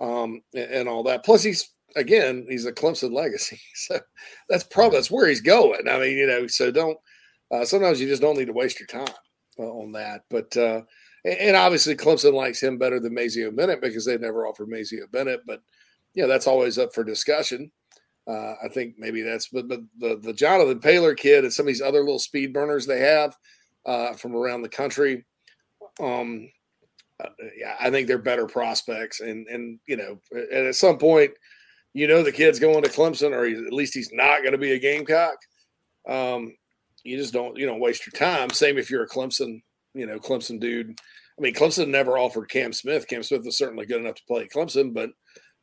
and all that. Plus, he's a Clemson legacy, so that's where he's going. I mean, you know, so don't. Sometimes you just don't need to waste your time on that. But and obviously Clemson likes him better than Mazio O'Bennett because they've never offered Mazio O'Bennett. But, you know, that's always up for discussion. I think maybe that's – but the Jonathan Paylor kid and some of these other little speed burners they have from around the country, I think they're better prospects. And you know, and at some point, you know, the kid's going to Clemson, or at least he's not going to be a Gamecock. You just don't waste your time. Same if you're a Clemson dude. I mean, Clemson never offered Cam Smith. Cam Smith was certainly good enough to play at Clemson, but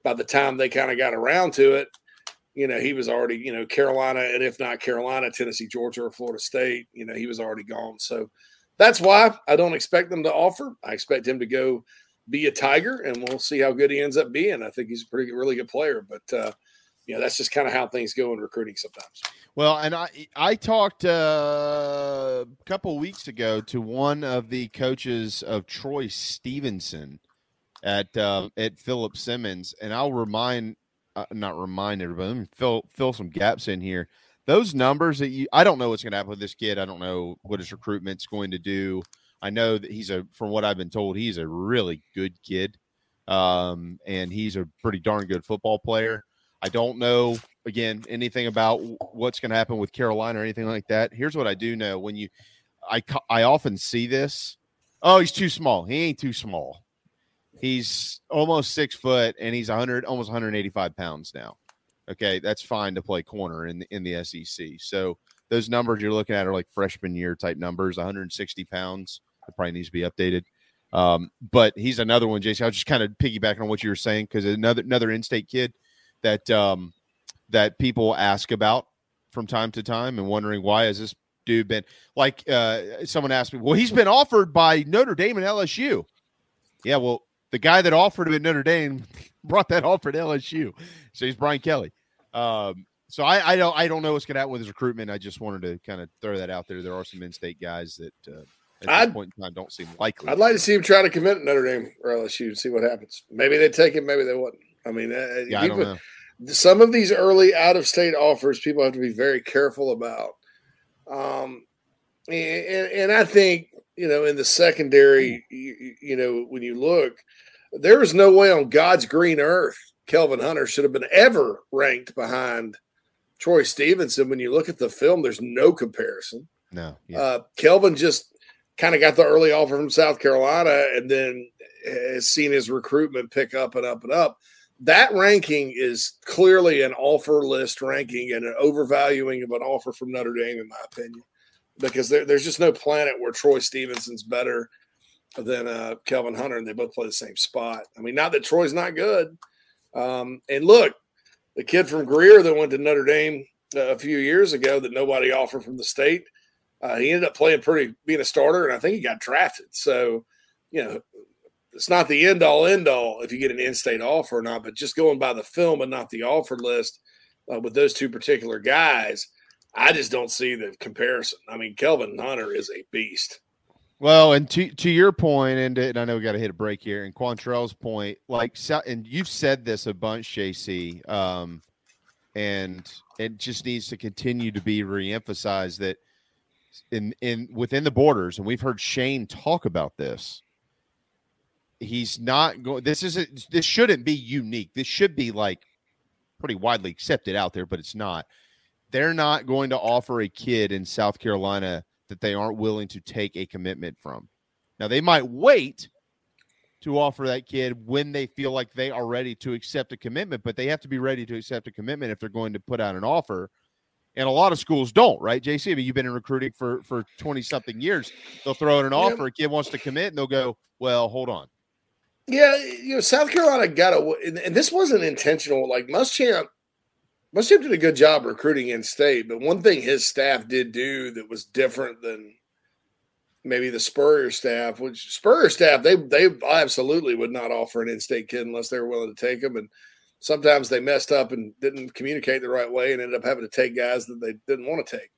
by the time they kind of got around to it, you know, he was already, you know, Carolina, and if not Carolina, Tennessee, Georgia, or Florida State, you know, he was already gone. So that's why I don't expect them to offer. I expect him to go be a Tiger, and we'll see how good he ends up being. I think he's a really good player, but, you know, that's just kind of how things go in recruiting sometimes. Well, and I talked a couple of weeks ago to one of the coaches of Troy Stevenson at Phillips Simmons, and I'll not remind everybody, let me fill some gaps in here. Those numbers that I don't know what's going to happen with this kid. I don't know what his recruitment's going to do. I know that from what I've been told, he's a really good kid, and he's a pretty darn good football player. I don't know, again, anything about what's going to happen with Carolina or anything like that. Here's what I do know. When I often see this. Oh, he's too small. He ain't too small. He's almost 6 foot, and he's almost 185 pounds now. Okay, that's fine to play corner in the SEC. So those numbers you're looking at are like freshman year type numbers, 160 pounds. That probably needs to be updated. But he's another one, JC. I was just kind of piggybacking on what you were saying because another in-state kid that people ask about from time to time and wondering why has this dude been like someone asked me, well, he's been offered by Notre Dame and LSU. Yeah, well, the guy that offered him at Notre Dame brought that offer to LSU. So he's Brian Kelly. So I don't know what's going to happen with his recruitment. I just wanted to kind of throw that out there. There are some in-state guys that at this point in time don't seem likely. I'd like to see him try to commit at Notre Dame or LSU and see what happens. Maybe they take him, maybe they wouldn't. I mean, I don't know. Some of these early out-of-state offers, people have to be very careful about. And I think, you know, in the secondary, you know, when you look, there is no way on God's green earth Kelvin Hunter should have been ever ranked behind Troy Stevenson. When you look at the film, there's no comparison. No. Yeah. Kelvin just kind of got the early offer from South Carolina and then has seen his recruitment pick up and up and up. That ranking is clearly an offer list ranking and an overvaluing of an offer from Notre Dame, in my opinion, because there's just no planet where Troy Stevenson's better than Kelvin Hunter, and they both play the same spot. I mean, not that Troy's not good. And look, the kid from Greer that went to Notre Dame a few years ago that nobody offered from the state, he ended up being a starter, and I think he got drafted. So, you know, it's not the end-all, end-all if you get an in-state offer or not, but just going by the film and not the offer list with those two particular guys, I just don't see the comparison. I mean, Kelvin Hunter is a beast. Well, and to your point, and I know we got to hit a break here, and Quantrell's point, like, and you've said this a bunch, JC, and it just needs to continue to be reemphasized that in within the borders, and we've heard Shane talk about this. He's not going. This shouldn't be unique. This should be like pretty widely accepted out there, but it's not. They're not going to offer a kid in South Carolina that they aren't willing to take a commitment from. Now, they might wait to offer that kid when they feel like they are ready to accept a commitment, but they have to be ready to accept a commitment if they're going to put out an offer. And a lot of schools don't, right, JC? I mean, you've been in recruiting for 20-something years. They'll throw in an offer. A kid wants to commit, and they'll go, well, hold on. Yeah, you know, South Carolina got – and this wasn't intentional. Like, Muschamp did a good job recruiting in-state, but one thing his staff did do that was different than maybe the Spurrier staff, which Spurrier staff, they absolutely would not offer an in-state kid unless they were willing to take them. And sometimes they messed up and didn't communicate the right way and ended up having to take guys that they didn't want to take.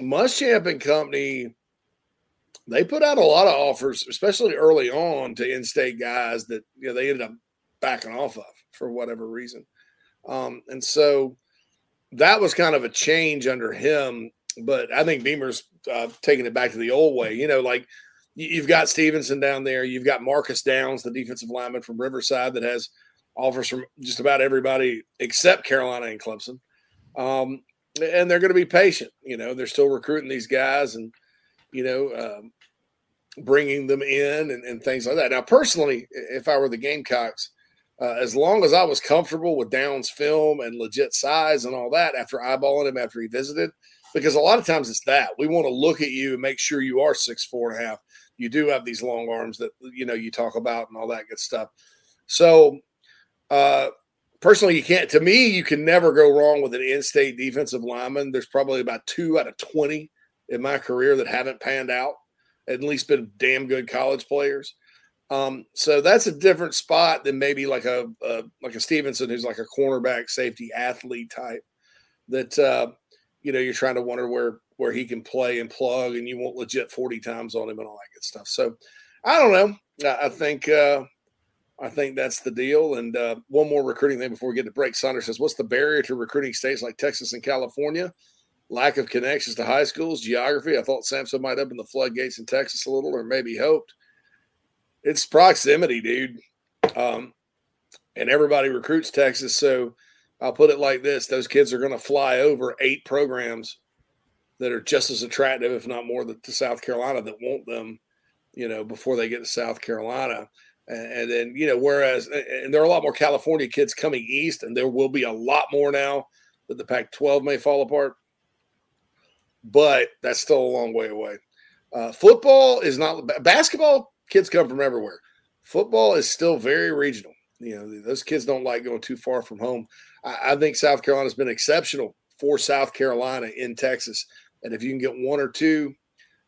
Muschamp and company, they put out a lot of offers, especially early on, to in-state guys that, you know, they ended up backing off of for whatever reason. And so that was kind of a change under him, but I think Beamer's taking it back to the old way. You know, like you've got Stevenson down there. You've got Marcus Downs, the defensive lineman from Riverside that has offers from just about everybody except Carolina and Clemson. And they're going to be patient. You know, they're still recruiting these guys and, you know, bringing them in and things like that. Now, personally, if I were the Gamecocks, as long as I was comfortable with Downs' film and legit size and all that after eyeballing him after he visited, because a lot of times it's that. We want to look at you and make sure you are 6'4.5". You do have these long arms that, you know, you talk about and all that good stuff. So, personally, you can't – to me, you can never go wrong with an in-state defensive lineman. There's probably about 2 out of 20 in my career that haven't panned out, at least been damn good college players. So that's a different spot than maybe like a Stevenson, who's like a cornerback safety athlete type that, you know, you're trying to wonder where he can play and plug, and you want legit 40 times on him and all that good stuff. So I don't know. I think that's the deal. And, one more recruiting thing before we get to break. Saunders says, what's the barrier to recruiting states like Texas and California? Lack of connections to high schools, geography. I thought Samson might open the floodgates in Texas a little, or maybe hoped. It's proximity, dude. And everybody recruits Texas. So I'll put it like this. Those kids are going to fly over 8 programs that are just as attractive, if not more, to South Carolina that want them, you know, before they get to South Carolina. And then, you know, whereas – and there are a lot more California kids coming east, and there will be a lot more now that the Pac-12 may fall apart. But that's still a long way away. Football is not – basketball – kids come from everywhere. Football is still very regional. You know, those kids don't like going too far from home. I think South Carolina's been exceptional for South Carolina in Texas. And if you can get 1 or 2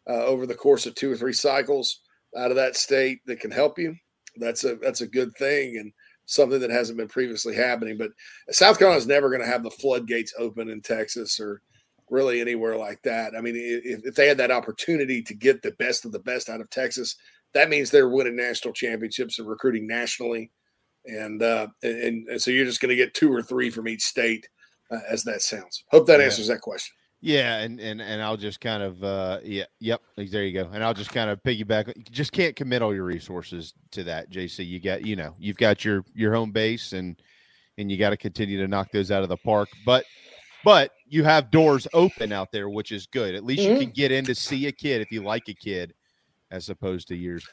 over the course of 2 or 3 cycles out of that state that can help you, that's a good thing and something that hasn't been previously happening. But South Carolina's never going to have the floodgates open in Texas or really anywhere like that. I mean, if they had that opportunity to get the best of the best out of Texas, that means they're winning national championships and recruiting nationally. And so you're just going to get 2 or 3 from each state as that sounds. Hope that answers that question. Yeah. And I'll just kind of, there you go. And I'll just kind of piggyback. You just can't commit all your resources to that, JC. You got, you know, you've got your home base and you got to continue to knock those out of the park, but you have doors open out there, which is good. At least you can get in to see a kid if you like a kid, as opposed to years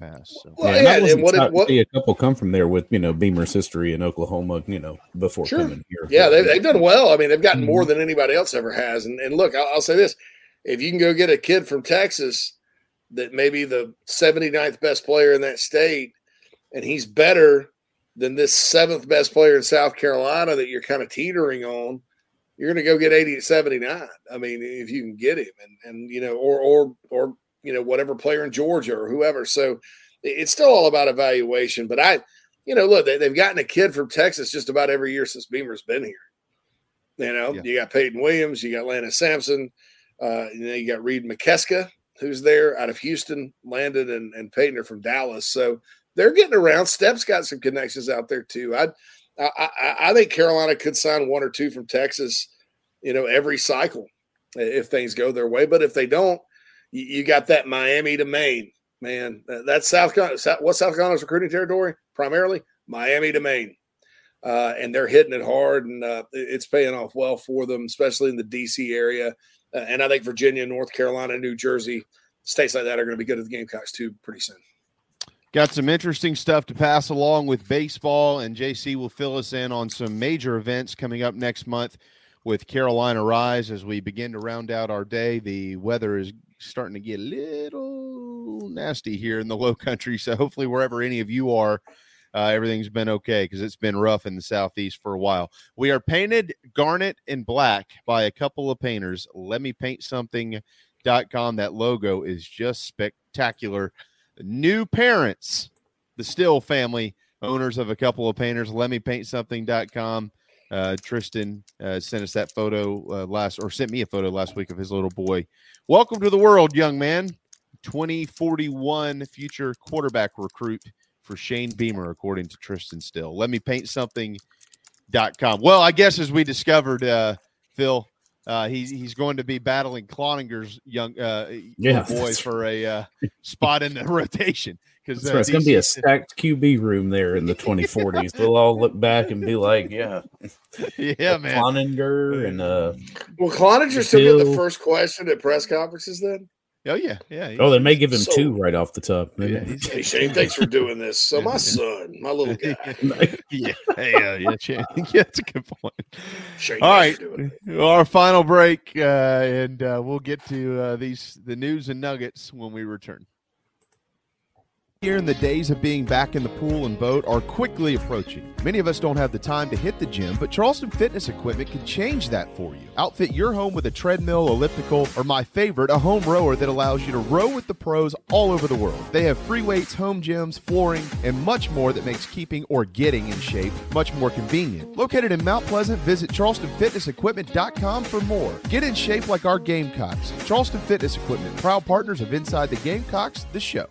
past. So. Well, yeah, and a couple come from there with, you know, Beamer's history in Oklahoma, you know, before coming here. Yeah, they've done well. I mean, they've gotten more than anybody else ever has. And look, I'll say this. If you can go get a kid from Texas that may be the 79th best player in that state, and he's better than this 7th best player in South Carolina that you're kind of teetering on, you're going to go get 80 to 79. I mean, if you can get him. And you know, or whatever player in Georgia or whoever. So it's still all about evaluation. But look, they've gotten a kid from Texas just about every year since Beamer's been here. You got Peyton Williams, you got Landon Sampson, you got Reed McKeska, who's there out of Houston. Landon and Peyton are from Dallas, so they're getting around. Stepp's got some connections out there too. I think Carolina could sign one or two from Texas, every cycle if things go their way. But if they don't, you got that Miami to Maine, man. That's South Carolina. What's South Carolina's recruiting territory? Primarily Miami to Maine. And they're hitting it hard, and it's paying off well for them, especially in the D.C. area. And I think Virginia, North Carolina, New Jersey, states like that are going to be good at the Gamecocks too pretty soon. Got some interesting stuff to pass along with baseball, and JC will fill us in on some major events coming up next month with Carolina Rise as we begin to round out our day. The weather is starting to get a little nasty here in the low country, so hopefully wherever any of you are, everything's been okay, because it's been rough in the southeast for a while. We are painted garnet and black by a couple of painters. LetMePaintSomething.com. That logo is just spectacular. New parents, the Still family, owners of a couple of painters. LetMePaintSomething.com. Tristan sent us that photo sent me a photo last week of his little boy. Welcome to the world, young man. 2041 future quarterback recruit for Shane Beamer, according to Tristan Still. LetMePaintSomething.com. Well, I guess as we discovered, Phil, he's going to be battling Cloninger's young boy for a spot in the rotation. Right. It's going to be a stacked QB room there in the 2040s. They'll all look back and be like, man. Cloninger and will Cloninger still be the first question at press conferences then? Oh, yeah. Yeah. They may give him two right off the top. Yeah, hey, Shane, thanks for doing this. So my son, my little guy. Shane. Yeah, that's a good point. Shane, all right. Our final break, and we'll get to the news and nuggets when we return. Here in the days of being back in the pool and boat are quickly approaching. Many of us don't have the time to hit the gym, but Charleston Fitness Equipment can change that for you. Outfit your home with a treadmill, elliptical, or my favorite, a home rower that allows you to row with the pros all over the world. They have free weights, home gyms, flooring, and much more that makes keeping or getting in shape much more convenient. Located in Mount Pleasant, visit charlestonfitnessequipment.com for more. Get in shape like our Gamecocks. Charleston Fitness Equipment, proud partners of Inside the Gamecocks, the show.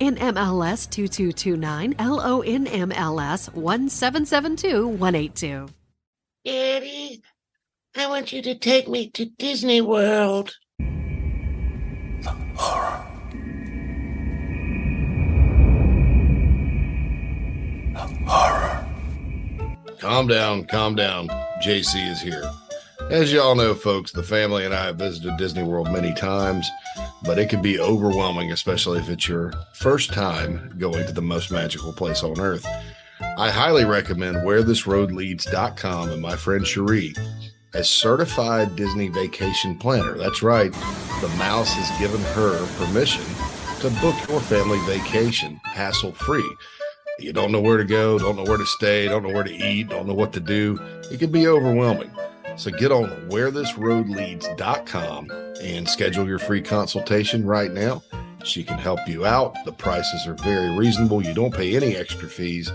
NMLS 2229, LONMLS 1772182. Daddy, I want you to take me to Disney World. The horror. The horror. Calm down. JC is here. As y'all know, folks, the family and I have visited Disney World many times, but it can be overwhelming, especially if it's your first time going to the most magical place on earth. I highly recommend WhereThisRoadLeads.com and my friend Cherie, a certified Disney vacation planner. That's right. The mouse has given her permission to book your family vacation hassle-free. You don't know where to go, don't know where to stay, don't know where to eat, don't know what to do. It can be overwhelming. So get on WhereThisRoadLeads.com and schedule your free consultation right now. She can help you out. The prices are very reasonable. You don't pay any extra fees.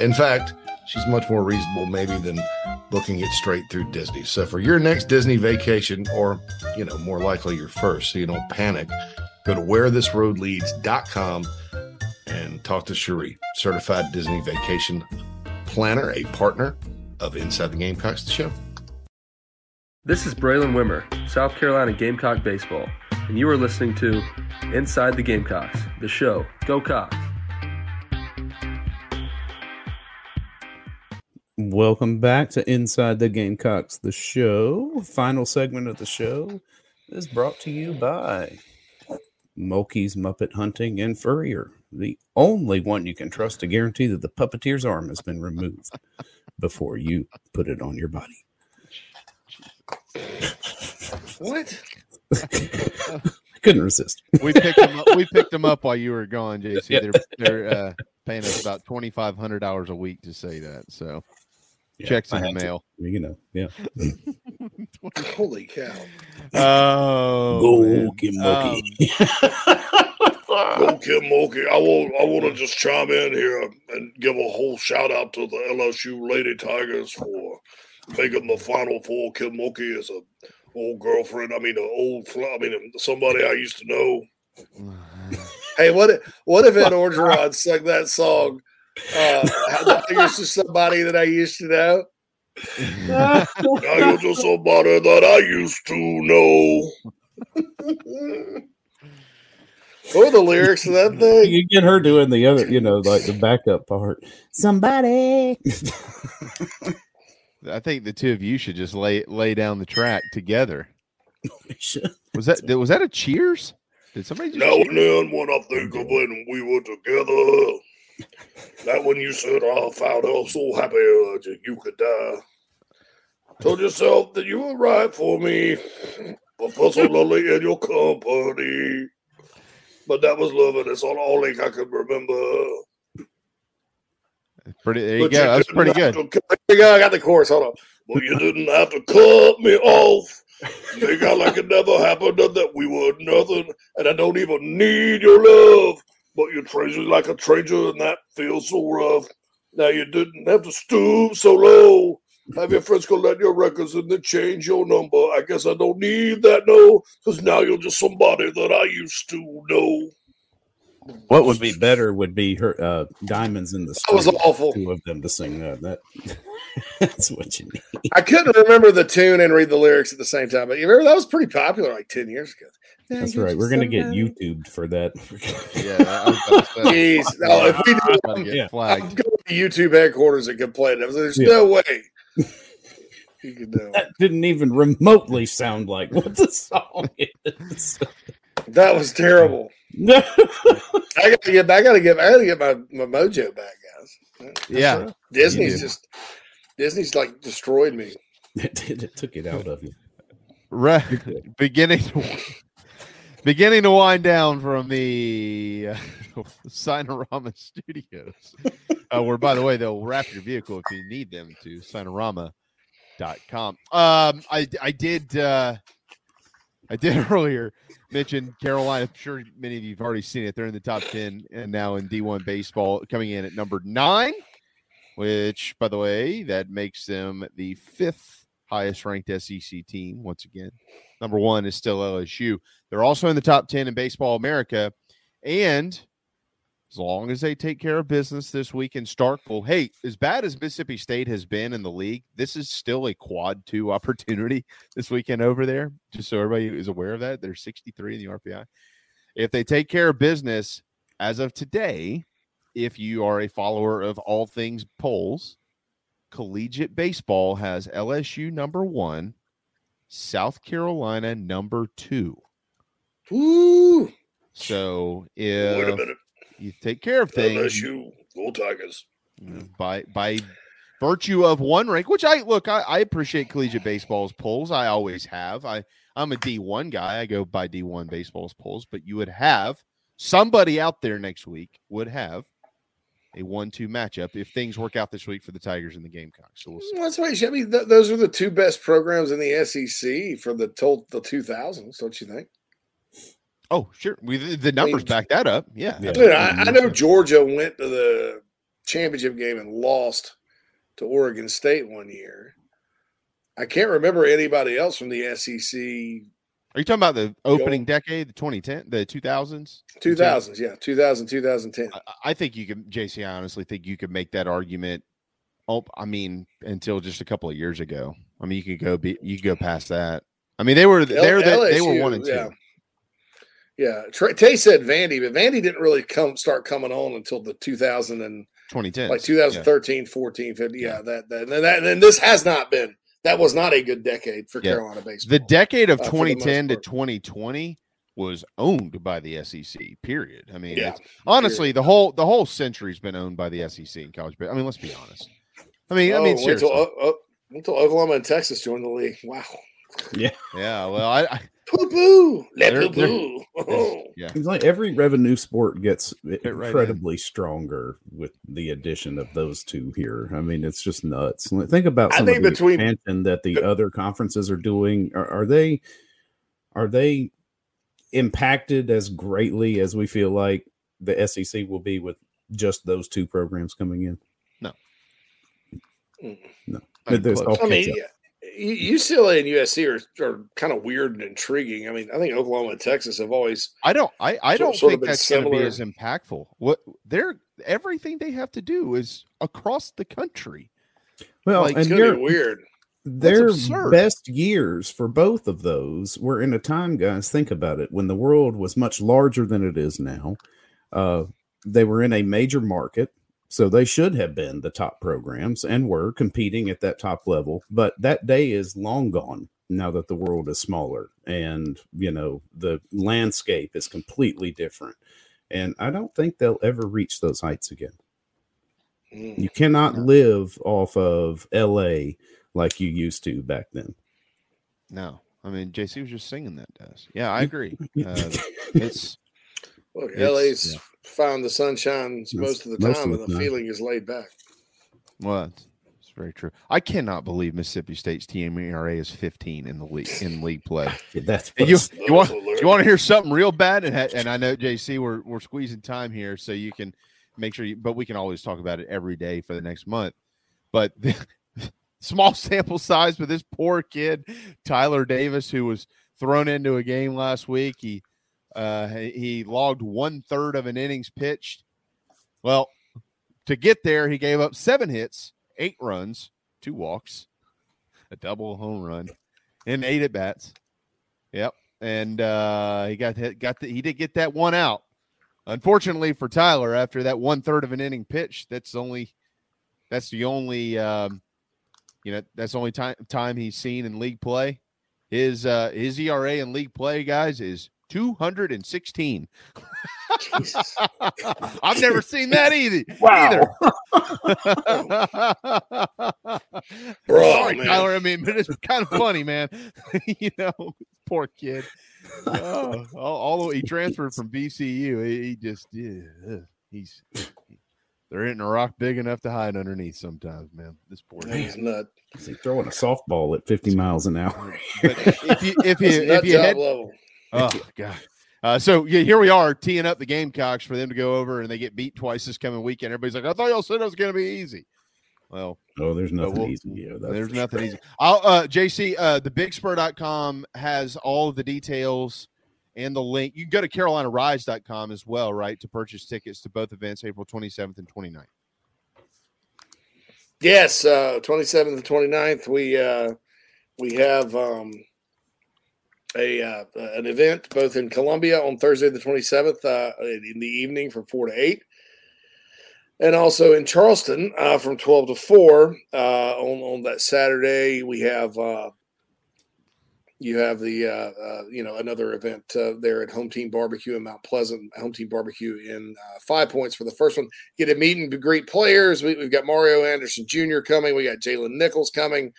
In fact, she's much more reasonable maybe than booking it straight through Disney. So for your next Disney vacation, or, more likely your first, so you don't panic, go to WhereThisRoadLeads.com and talk to Cherie, certified Disney vacation planner, a partner of Inside the Gamecocks, the show. This is Braylon Wimmer, South Carolina Gamecock Baseball, and you are listening to Inside the Gamecocks, the show. Go Cocks! Welcome back to Inside the Gamecocks, the show. Final segment of the show is brought to you by Moki's Muppet Hunting, and Furrier, the only one you can trust to guarantee that the puppeteer's arm has been removed before you put it on your body. What? Couldn't resist. We picked them up while you were gone, JC. Yeah. They're paying us about $2,500 a week to say that. So yeah, checks in the mail. You know, yeah. Holy cow! Oh, go get Moki. Go get Moki. I want to just chime in here and give a whole shout out to the LSU Lady Tigers for making the Final Four. Kim Mulkey is a old girlfriend. I mean, somebody I used to know. Hey, what if Ed Orgeron sung that song? Tigers to somebody that I used to know. Now you're just somebody that I used to know. What are the lyrics of that thing? You get her doing the other, you know, like the backup part. Somebody. I think the two of you should just lay down the track together. Was that a cheers? Did somebody just now cheer? And then when I think of when we were together, that when you said I found her so happy that you could die. Told yourself that you were right for me, but for so lonely in your company. But that was love, and it's all like I could remember. Pretty, there you go. That's pretty good. I got the chorus. Hold on. Well, you didn't have to cut me off. They got like it never happened and that we were nothing. And I don't even need your love. But you're treasured like a treasure, and that feels so rough. Now you didn't have to stoop so low. Have your friends collect your records and then change your number. I guess I don't need that, no, because now you're just somebody that I used to know. What would be better would be her Diamonds in the Street. That was awful. Two of them to sing that. That's what you need. I couldn't remember the tune and read the lyrics at the same time, but you remember that was pretty popular like 10 years ago. That's right. We're going to get YouTubed for that. Yeah. Jeez. No, if we do, I'm going to YouTube headquarters and complain. There's no way. You could know. That didn't even remotely sound like what the song is. That was terrible. I gotta get my mojo back, guys. Yeah. Disney's like destroyed me. It took it out of you. Right. Beginning to wind down from the Cinerama Studios. Where, by the way, they'll wrap your vehicle if you need them to Cinerama.com. I did earlier mention Carolina. I'm sure many of you have already seen it. They're in the top 10 and now in D1 baseball, coming in at number 9, which, by the way, that makes them the 5th highest ranked SEC team. Once again, number 1 is still LSU. They're also in the top 10 in Baseball America. And as long as they take care of business this week in Starkville, hey, as bad as Mississippi State has been in the league, this is still a quad 2 opportunity this weekend over there. Just so everybody is aware of that, they're 63 in the RPI. If they take care of business as of today, if you are a follower of all things polls, collegiate baseball has LSU number 1, South Carolina number 2. Woo! So if wait a minute. You take care of things. LSU, Go Tigers. By virtue of one rank, which I appreciate collegiate baseball's polls. I always have. I'm a D1 guy. I go by D1 baseball's polls. But you would have somebody out there next week would have a 1-2 matchup if things work out this week for the Tigers and the Gamecocks. So we'll see. That's right. I mean, those are the two best programs in the SEC for the 2000s, don't you think? Oh, sure. The numbers back that up. Yeah. Dude, I know Georgia went to the championship game and lost to Oregon State one year. I can't remember anybody else from the SEC. Are you talking about the opening decade, the 2010, the 2000s? 2000s, yeah. 2000, 2010. I think you could, JC, I honestly think you could make that argument. Oh, I mean, until just a couple of years ago. I mean, you could go past that. I mean, they were 1-2. Yeah. Yeah, Tay said Vandy, but Vandy didn't really start coming on until the 2010, like 2013, 14, 15. Yeah, and this has not been. That was not a good decade for Carolina baseball. The decade of 2010 to 2020 was owned by the SEC, period. I mean, it's, honestly, period. the whole century's been owned by the SEC in college. But I mean, let's be honest. I mean, seriously. Until Oklahoma and Texas joined the league. Wow. Yeah. Well, I poo-poo. Poo-poo. Yeah. It's like every revenue sport gets incredibly stronger with the addition of those two here. I mean, it's just nuts. Think about some of the expansion that the other conferences are doing. Are they impacted as greatly as we feel like the SEC will be with just those two programs coming in? No. I mean, UCLA and USC are kind of weird and intriguing. I mean, I think Oklahoma and Texas have always. I don't think that's going to be as impactful. Everything they have to do is across the country. Well, like, and you're weird. Their best years for both of those were in a time, guys. Think about it. When the world was much larger than it is now, they were in a major market. So they should have been the top programs and were competing at that top level. But that day is long gone now that the world is smaller and, you know, the landscape is completely different. And I don't think they'll ever reach those heights again. You cannot live off of L.A. like you used to back then. No. I mean, JC was just singing that to us. Yeah, I agree. Look, L.A.'s found the sunshine most of the time, and the feeling is laid back. Well, it's very true. I cannot believe Mississippi State's team ERA is 15 in the league play. That's you want to hear something real bad, and I know JC, we're squeezing time here, so you can make sure. But we can always talk about it every day for the next month. But the small sample size with this poor kid Tyler Davis, who was thrown into a game last week, he logged 1/3 of an innings pitched. Well, to get there, he gave up 7 hits, 8 runs, 2 walks, a double, home run, and 8 at bats. Yep, and he he did get that one out. Unfortunately for Tyler, after that 1/3 of an inning pitch, that's the only time he's seen in league play. His ERA in league play, guys, is 216. I've never seen that either. Bro, sorry, man. Tyler. I mean, but it's kind of funny, man. You know, poor kid. Although he transferred from BCU, there isn't a rock big enough to hide underneath sometimes, man. This poor kid. Is he throwing a softball at 50 miles an hour? But if you had level. Oh, God. So, here we are teeing up the Gamecocks for them to go over, and they get beat twice this coming weekend. Everybody's like, I thought y'all said it was going to be easy. Well, there's nothing easy here. There's nothing easy. JC, TheBigSpur.com has all of the details and the link. You can go to CarolinaRise.com as well, right, to purchase tickets to both events, April 27th and 29th. Yes, 27th and 29th. We have – an event both in Columbia on Thursday the 27th in the evening from 4 to 8, and also in Charleston from 12 to 4 on that Saturday. We have another event there at Home Team Barbecue in Mount Pleasant, Home Team Barbecue in 5 Points for the first one. Get to meet and greet players. We've got Mario Anderson Jr. coming. We got Jalen Nichols coming.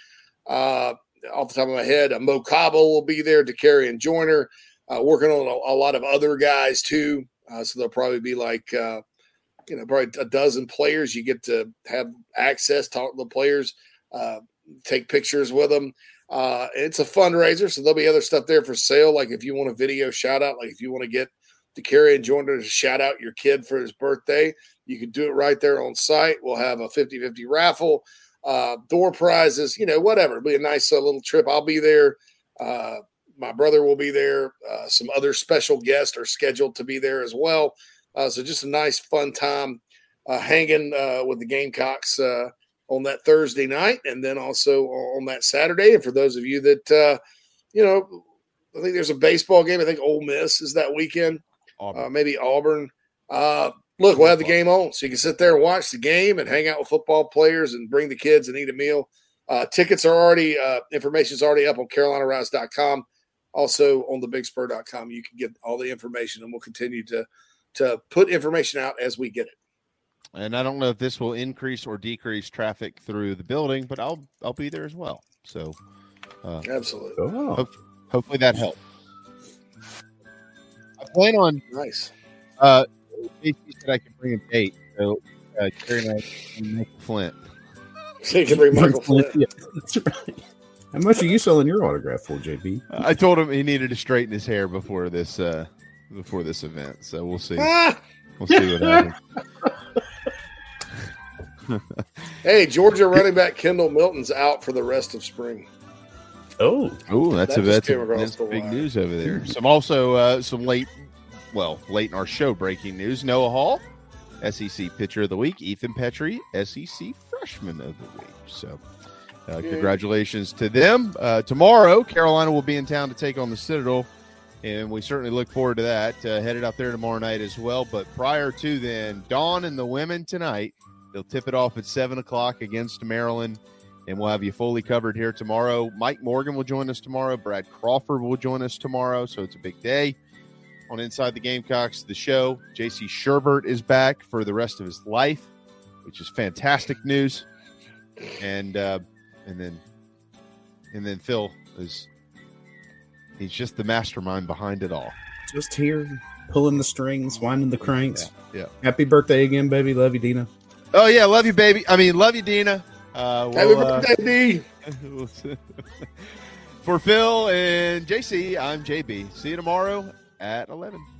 Off the top of my head, Mo Cobble will be there, DeCarion Joyner, working on a lot of other guys too. So there'll probably be probably a dozen players. You get to have access, talk to the players, take pictures with them. It's a fundraiser, so there'll be other stuff there for sale. Like if you want a video shout out, like if you want to get DeCarion Joyner to shout out your kid for his birthday, you can do it right there on site. We'll have a 50-50 raffle. Door prizes, you know, whatever. It'll be a nice little trip. I'll be there. My brother will be there. Some other special guests are scheduled to be there as well. So just a nice, fun time hanging with the Gamecocks on that Thursday night and then also on that Saturday. And for those of you that, I think there's a baseball game. I think Ole Miss is that weekend. Auburn. Maybe Auburn. Look, we'll have the game on, so you can sit there and watch the game and hang out with football players and bring the kids and eat a meal. Tickets are already – information's already up on CarolinaRise.com. Also on TheBigSpur.com, you can get all the information, and we'll continue to put information out as we get it. And I don't know if this will increase or decrease traffic through the building, but I'll be there as well. So absolutely. Oh. Hopefully that helped. I plan on nice. JC said I can bring a date, so Jerry and I can make Flint. So you can bring Michael Flint. Yeah, that's right. How much are you selling your autograph for, JB? I told him he needed to straighten his hair before this event. So we'll see. We'll see what happens. Hey, Georgia running back Kendall Milton's out for the rest of spring. Oh, that's big news over there. Some also late in our show breaking news. Noah Hall, SEC Pitcher of the Week. Ethan Petrie, SEC Freshman of the Week. So, congratulations to them. Tomorrow, Carolina will be in town to take on the Citadel, and we certainly look forward to that. Headed out there tomorrow night as well. But prior to then, Dawn and the women tonight, they'll tip it off at 7 o'clock against Maryland. And we'll have you fully covered here tomorrow. Mike Morgan will join us tomorrow. Brad Crawford will join us tomorrow. So it's a big day on Inside the Gamecocks, the show. JC Sherbert is back for the rest of his life, which is fantastic news. And then Phil he's just the mastermind behind it all. Just here, pulling the strings, winding the cranks. Yeah. Happy birthday again, baby. Love you, Dina. Oh, yeah. Love you, baby. I mean, love you, Dina. Happy birthday, for Phil and JC, I'm JB. See you tomorrow at 11.